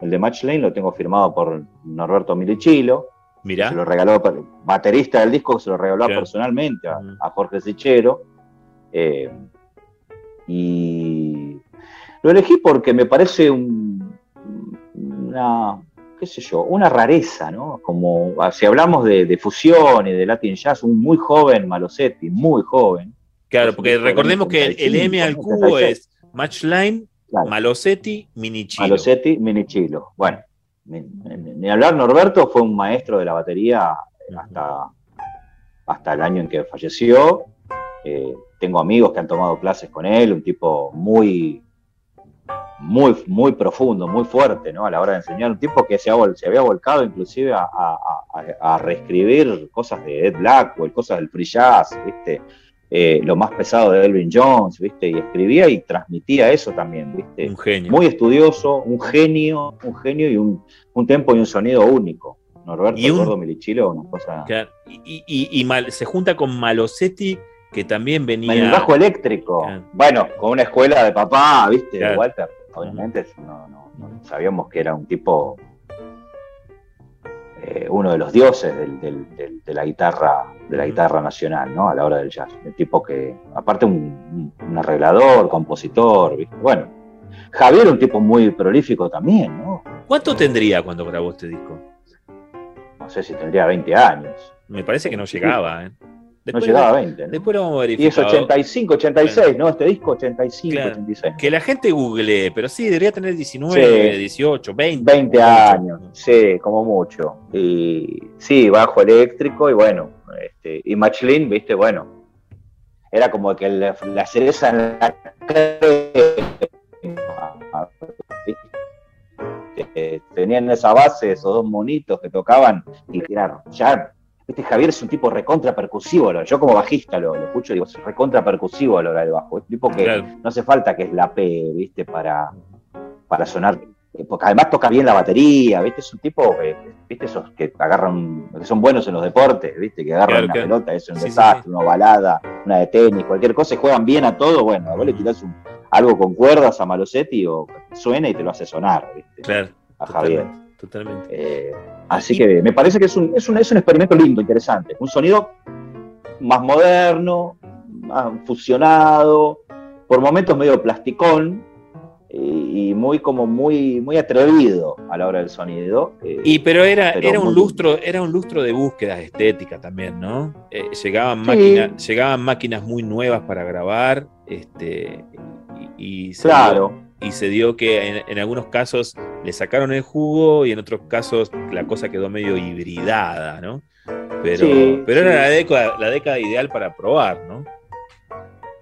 de Match Lane, lo tengo firmado por Norberto Milichilo. Mirá. Se lo regaló, baterista del disco, se lo regaló personalmente a Jorge Sichero. Y lo elegí porque me parece una rareza, ¿no? Como si hablamos de fusión y de Latin Jazz, un muy joven Malosetti, muy joven. Claro, porque recordemos que el M al cubo es Matchline, claro. Malosetti, Minichilo. Malosetti, Minichilo. Bueno, ni hablar, Norberto fue un maestro de la batería hasta el año en que falleció. Tengo amigos que han tomado clases con él, un tipo muy... muy, muy profundo, muy fuerte, ¿no?, a la hora de enseñar, un tipo que se había volcado inclusive a reescribir cosas de Ed Blackwell, cosas del free jazz, ¿viste? Lo más pesado de Elvin Jones, ¿viste? Y escribía y transmitía eso también, ¿viste? Un genio. Muy estudioso, un genio y un tempo y un sonido único. Norberto Gordo Milichilo, una cosa... Claro. Se junta con Malosetti, que también venía... En el bajo eléctrico. Claro. Bueno, con una escuela de papá, ¿viste? Claro. Walter, obviamente, no sabíamos que era un tipo... uno de los dioses de la guitarra nacional, ¿no?, a la hora del jazz. El tipo que... Aparte un arreglador, compositor, ¿viste? Bueno, Javier, un tipo muy prolífico también, ¿no? ¿Cuánto tendría cuando grabó este disco? No sé si tendría 20 años. Me parece que no llegaba, ¿eh? Después, no llegaba a 20, ¿no? Después lo vamos a verificar. Y es 85, 86, bueno. ¿No? Este disco 85, claro. 86. Que la gente googlee, pero sí, debería tener 19, sí. 18, 20. 20 años, mucho. Sí, como mucho. Y sí, bajo eléctrico y bueno. Y Matchlin, viste, bueno. Era como que la cereza en la crema. Tenían esa base, esos dos monitos que tocaban y claro, ya... Javier es un tipo recontra percusivo. Yo como bajista lo escucho y digo, es recontra percusivo a la hora del bajo. Es un tipo que claro. No hace falta que es la P, ¿viste? Para sonar. Porque además toca bien la batería, ¿viste? Es un tipo que, ¿viste? Esos que agarran, que son buenos en los deportes, ¿viste? Que agarran una pelota, es un desastre, sí. Una ovalada, una de tenis, cualquier cosa, y juegan bien a todo. Bueno, vos le tirás algo con cuerdas a Malosetti o suena y te lo hace sonar, ¿viste? Claro. A Javier. Totalmente. Así que me parece que es un experimento lindo, interesante. Un sonido más moderno, más fusionado, por momentos medio plasticón y muy atrevido a la hora del sonido. Pero era un lustro, era un lustro de búsquedas estéticas también, ¿no? Llegaban máquinas muy nuevas para grabar, y se dio que en algunos casos le sacaron el jugo y en otros casos la cosa quedó medio hibridada, ¿no? Pero era la década ideal para probar, ¿no?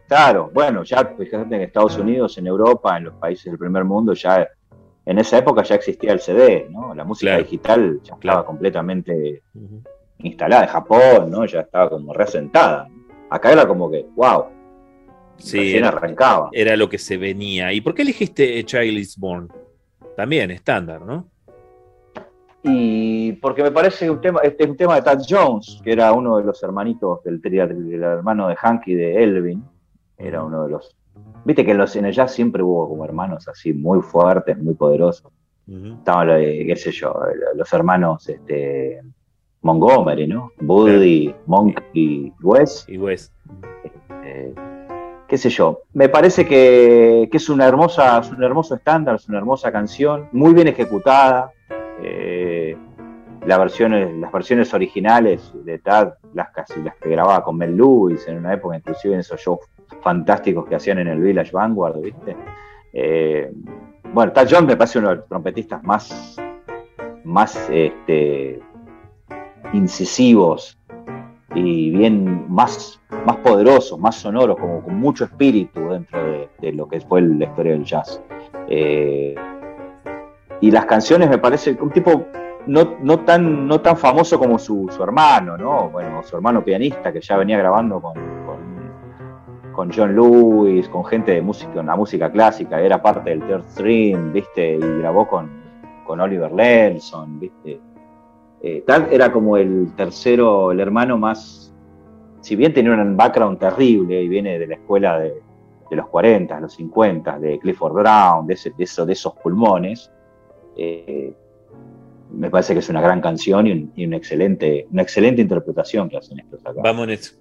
Claro, bueno, ya fíjate en Estados Unidos, en Europa, en los países del primer mundo, ya en esa época ya existía el CD, ¿no? La música digital ya estaba completamente instalada en Japón, ¿no? Ya estaba como reasentada. Acá era como que, wow, sí, arrancaba. Era lo que se venía. ¿Y por qué elegiste Child Is Born? También estándar, ¿no? Y porque me parece un tema, este es un tema de Tad Jones, que era uno de los hermanitos del hermano de Hanky, de Elvin. Era uno de los... Viste que en el jazz siempre hubo como hermanos así muy fuertes, muy poderosos. Estaban, qué sé yo, los hermanos Montgomery, ¿no? Buddy, Monk y Wes. Y Wes. Qué sé yo. Me parece que es una hermosa, es un hermoso estándar, es una hermosa canción, muy bien ejecutada. Las versiones originales de Tad, las que grababa con Mel Lewis en una época, inclusive en esos shows fantásticos que hacían en el Village Vanguard, ¿viste? Bueno, Tad Jones me parece uno de los trompetistas más incisivos y bien más poderosos, más sonoros, como con mucho espíritu dentro de lo que fue la historia del jazz. Y las canciones me parece un tipo no tan famoso como su hermano, ¿no? Bueno, su hermano pianista, que ya venía grabando con John Lewis, con gente de música, con la música clásica, era parte del Third Stream, ¿viste? Y grabó con Oliver Nelson, ¿viste? Tad era como el hermano más, si bien tenía un background terrible y viene de la escuela de los 40, los 50, de Clifford Brown, de esos pulmones. Me parece que es una gran canción y una excelente interpretación que hacen estos acá. Vamos en eso.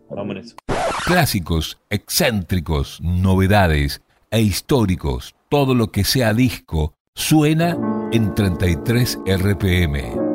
Clásicos, excéntricos, novedades e históricos, todo lo que sea disco suena en 33 RPM.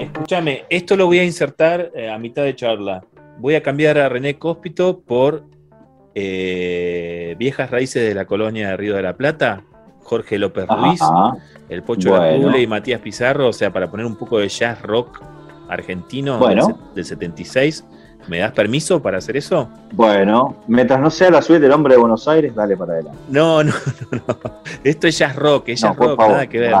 Escúchame, esto lo voy a insertar a mitad de charla. Voy a cambiar a René Cospito por Viejas Raíces de la Colonia de Río de la Plata, Jorge López Ruiz, el Pocho Gatule y Matías Pizarro, o sea, para poner un poco de jazz rock argentino del 76. ¿Me das permiso para hacer eso? Bueno, mientras no sea la suite del Hombre de Buenos Aires, dale para adelante. No. Esto es jazz rock, favor, nada que ver.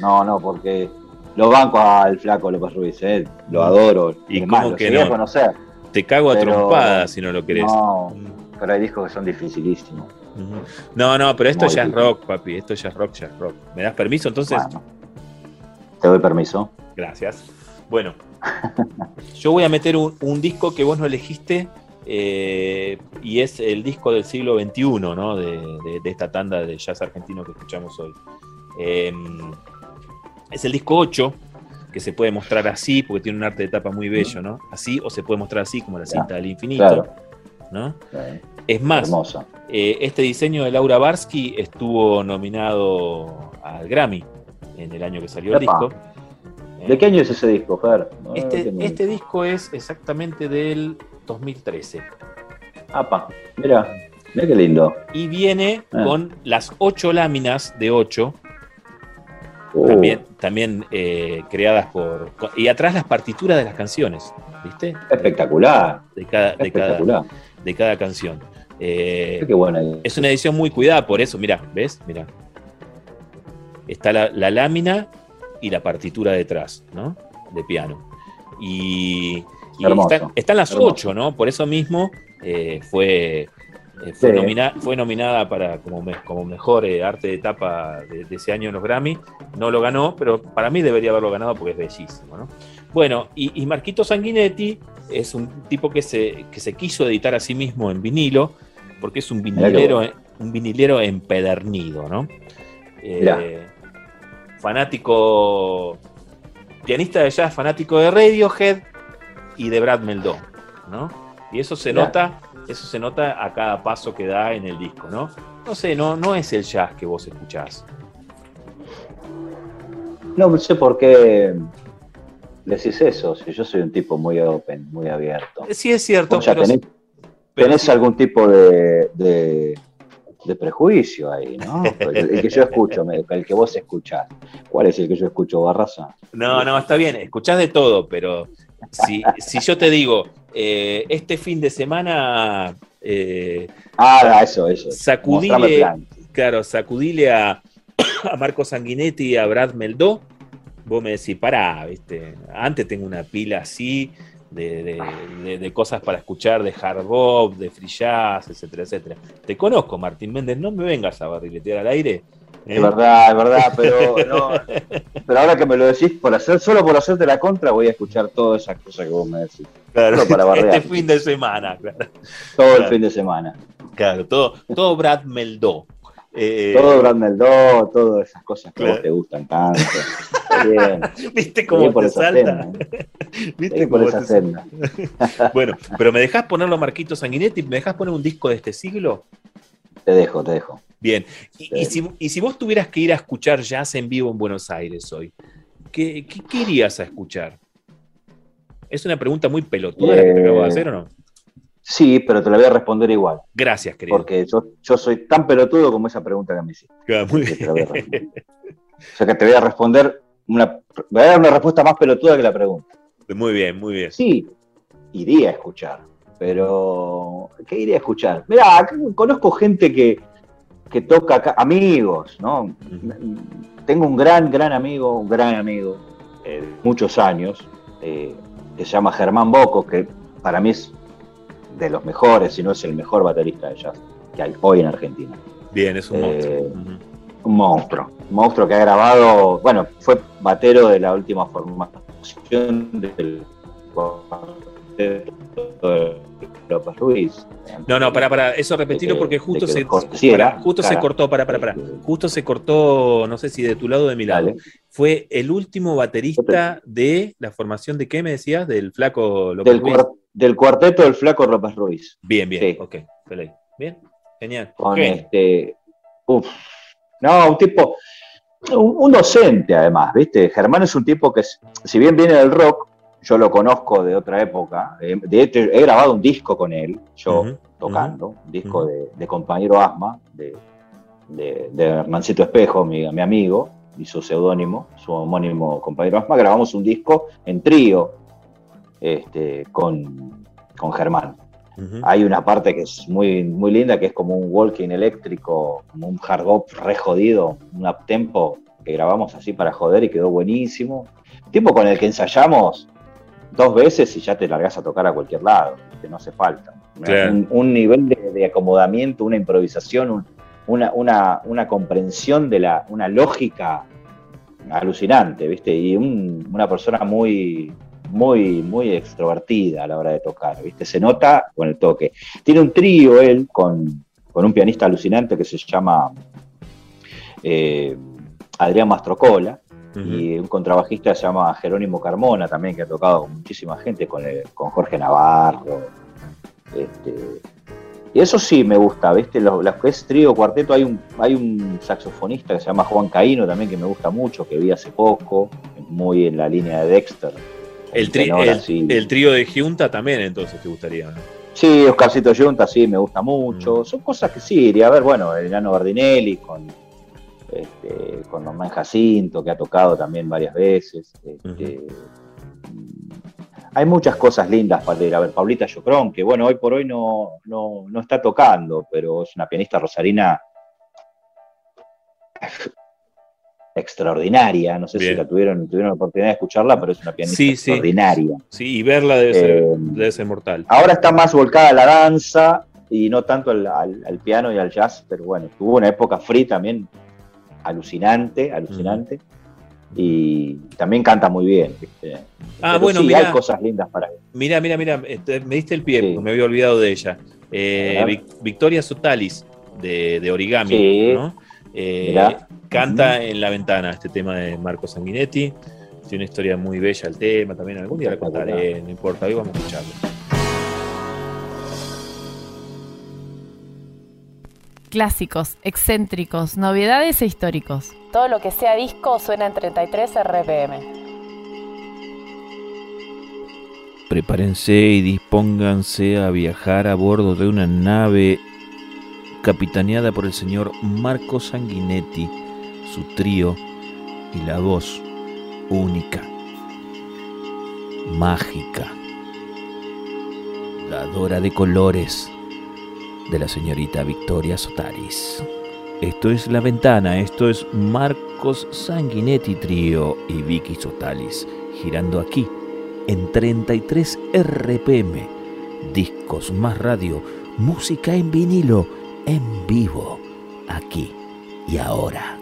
No, porque lo banco al flaco López Ruiz, lo adoro. Y además, lo quería conocer. Te cago a trompadas si no lo querés. No, pero hay discos que son dificilísimos. Uh-huh. No, pero esto es jazz rock, papi, esto es jazz rock. ¿Me das permiso entonces? Bueno, te doy permiso. Gracias. Bueno. Yo voy a meter un disco que vos no elegiste y es el disco del siglo XXI, ¿no? de esta tanda de jazz argentino que escuchamos hoy. Es el disco 8, que se puede mostrar así porque tiene un arte de tapa muy bello, ¿no? Así, o se puede mostrar así como la cinta del infinito, ¿no? Es más, este diseño de Laura Barsky estuvo nominado al Grammy en el año que salió el disco. ¿De qué año es ese disco, Fer? Este disco es exactamente del 2013. Apa, mira qué lindo. Y viene con las 8 láminas de 8, también creadas por... Y atrás las partituras de las canciones, ¿viste? Espectacular. De cada canción. Qué buena. Es una edición muy cuidada, por eso, mirá, ¿ves? Mirá. Está la lámina... y la partitura detrás, ¿no? De piano. Y están las 8, ¿no? Por eso mismo fue nominada para como mejor arte de tapa de ese año en los Grammy. No lo ganó, pero para mí debería haberlo ganado porque es bellísimo, ¿no? Bueno, y Marquito Sanguinetti es un tipo que se quiso editar a sí mismo en vinilo, porque es un vinilero empedernido, ¿no? Fanático, pianista de jazz, fanático de Radiohead y de Brad Mehldau, ¿no? Y eso se nota a cada paso que da en el disco, ¿no? No sé, no es el jazz que vos escuchás. No sé por qué decís eso, si yo soy un tipo muy open, muy abierto. Sí, es cierto. O sea, pero tenés algún tipo de prejuicio ahí, ¿no? El que yo escucho, el que vos escuchás. ¿Cuál es el que yo escucho, Barraza? No, está bien, escuchás de todo, pero si yo te digo, este fin de semana... eso. Sacudile a Marco Sanguinetti y a Brad Mehldau, vos me decís, pará, ¿viste? Antes tengo una pila así... De cosas para escuchar, de hard bop, de free jazz, etcétera, etcétera. Te conozco, Martín Méndez, no me vengas a barriletear al aire. Es verdad, pero no. Pero ahora que me lo decís, solo por hacerte la contra voy a escuchar todas esas cosas que vos me decís. Claro, solo para barrear. Este fin de semana, claro. Todo el fin de semana. Claro, todo Brad Mehldau. Todo Brad Mehldau, todas esas cosas que vos te gustan tanto. Bien. ¿Viste cómo te salta? ¿Viste cómo te salta? Bueno, pero ¿me dejás ponerlo, Marquito Sanguinetti? ¿Me dejás poner un disco de este siglo? Te dejo. Bien. Y si vos tuvieras que ir a escuchar jazz en vivo en Buenos Aires hoy, ¿qué irías a escuchar? Es una pregunta muy pelotuda la que te acabo de hacer, ¿o no? Sí, pero te la voy a responder igual. Gracias, querido. Porque yo soy tan pelotudo como esa pregunta que me hiciste. Claro, muy bien. O sea que te voy a responder voy a dar una respuesta más pelotuda que la pregunta. Muy bien. Sí, iría a escuchar, pero ¿qué iría a escuchar? Mirá, conozco gente que toca acá, amigos, ¿no? Uh-huh. Tengo un gran amigo, muchos años, que se llama Germán Bocos, que para mí es de los mejores, si no es el mejor baterista de jazz que hay hoy en Argentina. Bien, es un monstruo. Uh-huh. Un monstruo que ha grabado, bueno, fue batero de la última formación del López Ruiz. No, pará, eso repetilo porque justo se cortó, no sé si de tu lado o de mi lado. Dale. Fue el último baterista de la formación de, ¿qué me decías? Del flaco López Ruiz. Del cuarteto del flaco López Ruiz. Bien, sí. Ok, Feley. Bien, genial. Con este... No, un tipo un docente además, ¿viste? Germán es un tipo que, si bien viene del rock, yo lo conozco de otra época, de hecho he grabado un disco con él, yo tocando, un disco de Compañero Asma, de Hernancito Espejo, mi amigo, y su seudónimo, su homónimo Compañero Asma, grabamos un disco en trío con Germán. Hay una parte que es muy, muy linda, que es como un walking eléctrico, como un hard bop re jodido, un up tempo que grabamos así para joder y quedó buenísimo. Tiempo con el que ensayamos 2 veces y ya te largas a tocar a cualquier lado, que no hace falta. Claro. Un nivel de acomodamiento, una improvisación, una comprensión de una lógica alucinante, ¿viste? Y una persona muy... muy, muy extrovertida a la hora de tocar, ¿viste? Se nota con el toque. Tiene un trío él con un pianista alucinante que se llama Adrián Mastrocola, y un contrabajista que se llama Jerónimo Carmona también, que ha tocado con muchísima gente, con Jorge Navarro. Y eso sí me gusta, ¿viste? Lo que es trío, cuarteto, hay un saxofonista que se llama Juan Caíno también, que me gusta mucho, que vi hace poco, muy en la línea de Dexter. El trío de Giunta también, entonces, ¿te gustaría? Sí, Oscarcito Giunta, sí, me gusta mucho. Son cosas que sí, iría a ver, bueno, el Nano Bardinelli con Norman Jacinto, que ha tocado también varias veces. Hay muchas cosas lindas para ir a ver. Paulita Yocrón, que bueno, hoy por hoy no está tocando, pero es una pianista rosarina extraordinaria, no sé si tuvieron la oportunidad de escucharla, pero es una pianista extraordinaria. Sí, y verla debe ser mortal. Ahora está más volcada a la danza y no tanto al piano y al jazz, pero bueno, tuvo una época free también, alucinante, y también canta muy bien, ¿viste? Ah, pero bueno, sí, mirá, hay cosas lindas para él. Mirá, me diste el pie, porque me había olvidado de ella. Victoria Sotalis, de Origami, ¿no? Canta en La Ventana este tema de Marco Sanguinetti. Tiene una historia muy bella el tema también. Algún día la contaré, no importa. Hoy vamos a escucharlo. Clásicos, excéntricos, novedades e históricos. Todo lo que sea disco suena en 33 RPM. Prepárense y dispónganse a viajar a bordo de una nave capitaneada por el señor Marco Sanguinetti, su trío y la voz única, mágica, dadora de colores de la señorita Victoria Sotalis. Esto es La Ventana, esto es Marcos Sanguinetti Trío y Vicky Sotalis, girando aquí en 33 RPM, discos más radio, música en vinilo, en vivo, aquí y ahora.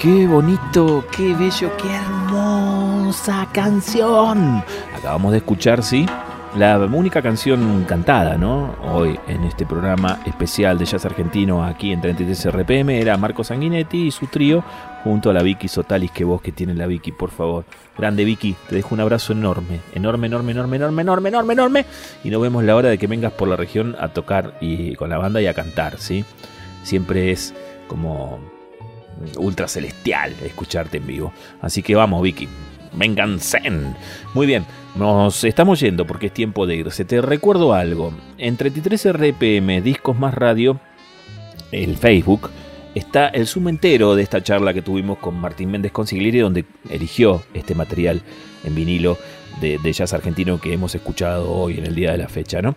Qué bonito, qué bello, qué hermosa canción. Acabamos de escuchar, sí, la única canción cantada, ¿no? Hoy en este programa especial de jazz argentino aquí en 33 RPM era Marco Sanguinetti y su trío junto a la Vicky Sotalis, que voz que tiene la Vicky, por favor. Grande Vicky, te dejo un abrazo enorme, enorme, enorme, enorme, enorme, enorme, enorme, enorme. Y nos vemos la hora de que vengas por la región a tocar y con la banda y a cantar, ¿sí? Siempre es como ultra celestial escucharte en vivo. Así que vamos, Vicky. Vénganse. Muy bien, nos estamos yendo porque es tiempo de irse. Te recuerdo algo. En 33 RPM, Discos Más Radio, el Facebook, está el zoom entero de esta charla que tuvimos con Martín Méndez Consiglieri, donde eligió este material en vinilo de jazz argentino que hemos escuchado hoy en el día de la fecha, ¿no?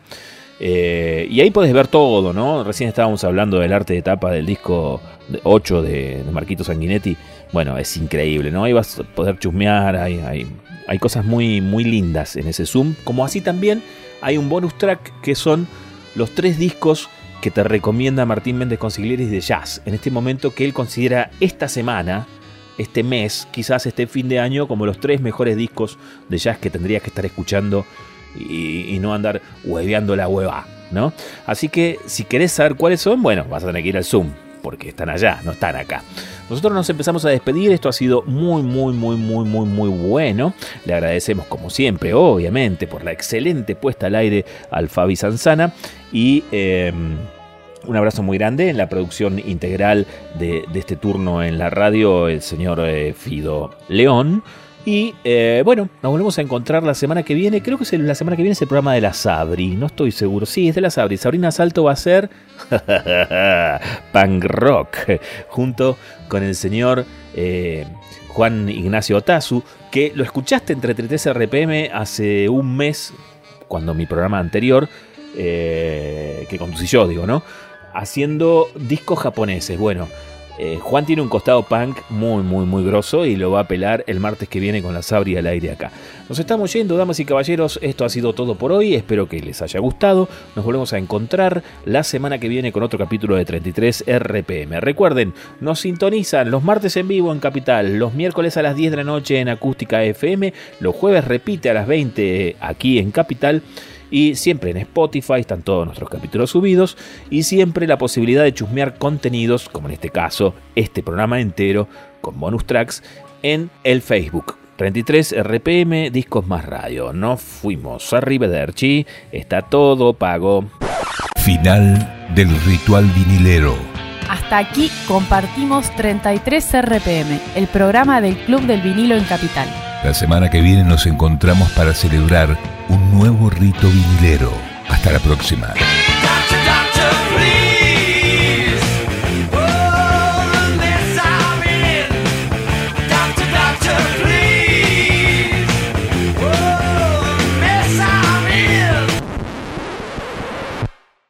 Y ahí podés ver todo, ¿no? Recién estábamos hablando del arte de tapa del disco 8 de Marquito Sanguinetti. Bueno, es increíble, ¿no? Ahí vas a poder chusmear, hay cosas muy, muy lindas en ese Zoom. Como así también hay un bonus track que son los 3 discos que te recomienda Martín Méndez Consiglieri de jazz en este momento, que él considera esta semana, este mes, quizás este fin de año, como los 3 mejores discos de jazz que tendrías que estar escuchando y no andar hueveando la hueva, ¿no? Así que si querés saber cuáles son, bueno, vas a tener que ir al Zoom, porque están allá, no están acá. Nosotros nos empezamos a despedir. Esto ha sido muy, muy, muy, muy, muy, muy bueno. Le agradecemos, como siempre, obviamente, por la excelente puesta al aire al Fabi Sanzana. Y un abrazo muy grande en la producción integral de este turno en la radio, el señor Fido León. Y bueno, nos volvemos a encontrar la semana que viene. Creo que la semana que viene es el programa de la Sabri. No estoy seguro. Sí, es de la Sabri. Sabrina Salto va a ser punk rock junto con el señor Juan Ignacio Otazu, que lo escuchaste entre 33 RPM hace un mes, cuando mi programa anterior, que conducí yo, digo, ¿no? Haciendo discos japoneses. Bueno, Juan tiene un costado punk muy, muy, muy grosso y lo va a pelar el martes que viene con la Sabri al aire acá. Nos estamos yendo, damas y caballeros. Esto ha sido todo por hoy. Espero que les haya gustado. Nos volvemos a encontrar la semana que viene con otro capítulo de 33 RPM. Recuerden, nos sintonizan los martes en vivo en Capital, los miércoles a las 10 de la noche en Acústica FM, los jueves repite a las 20 aquí en Capital. Y siempre en Spotify están todos nuestros capítulos subidos. Y siempre la posibilidad de chusmear contenidos, como en este caso, este programa entero, con bonus tracks, en el Facebook. 33 RPM, Discos Más Radio. Nos fuimos. Arrivederci. Está todo pago. Final del ritual vinilero. Hasta aquí compartimos 33 RPM, el programa del Club del Vinilo en Capital. La semana que viene nos encontramos para celebrar un nuevo rito vinilero. Hasta la próxima.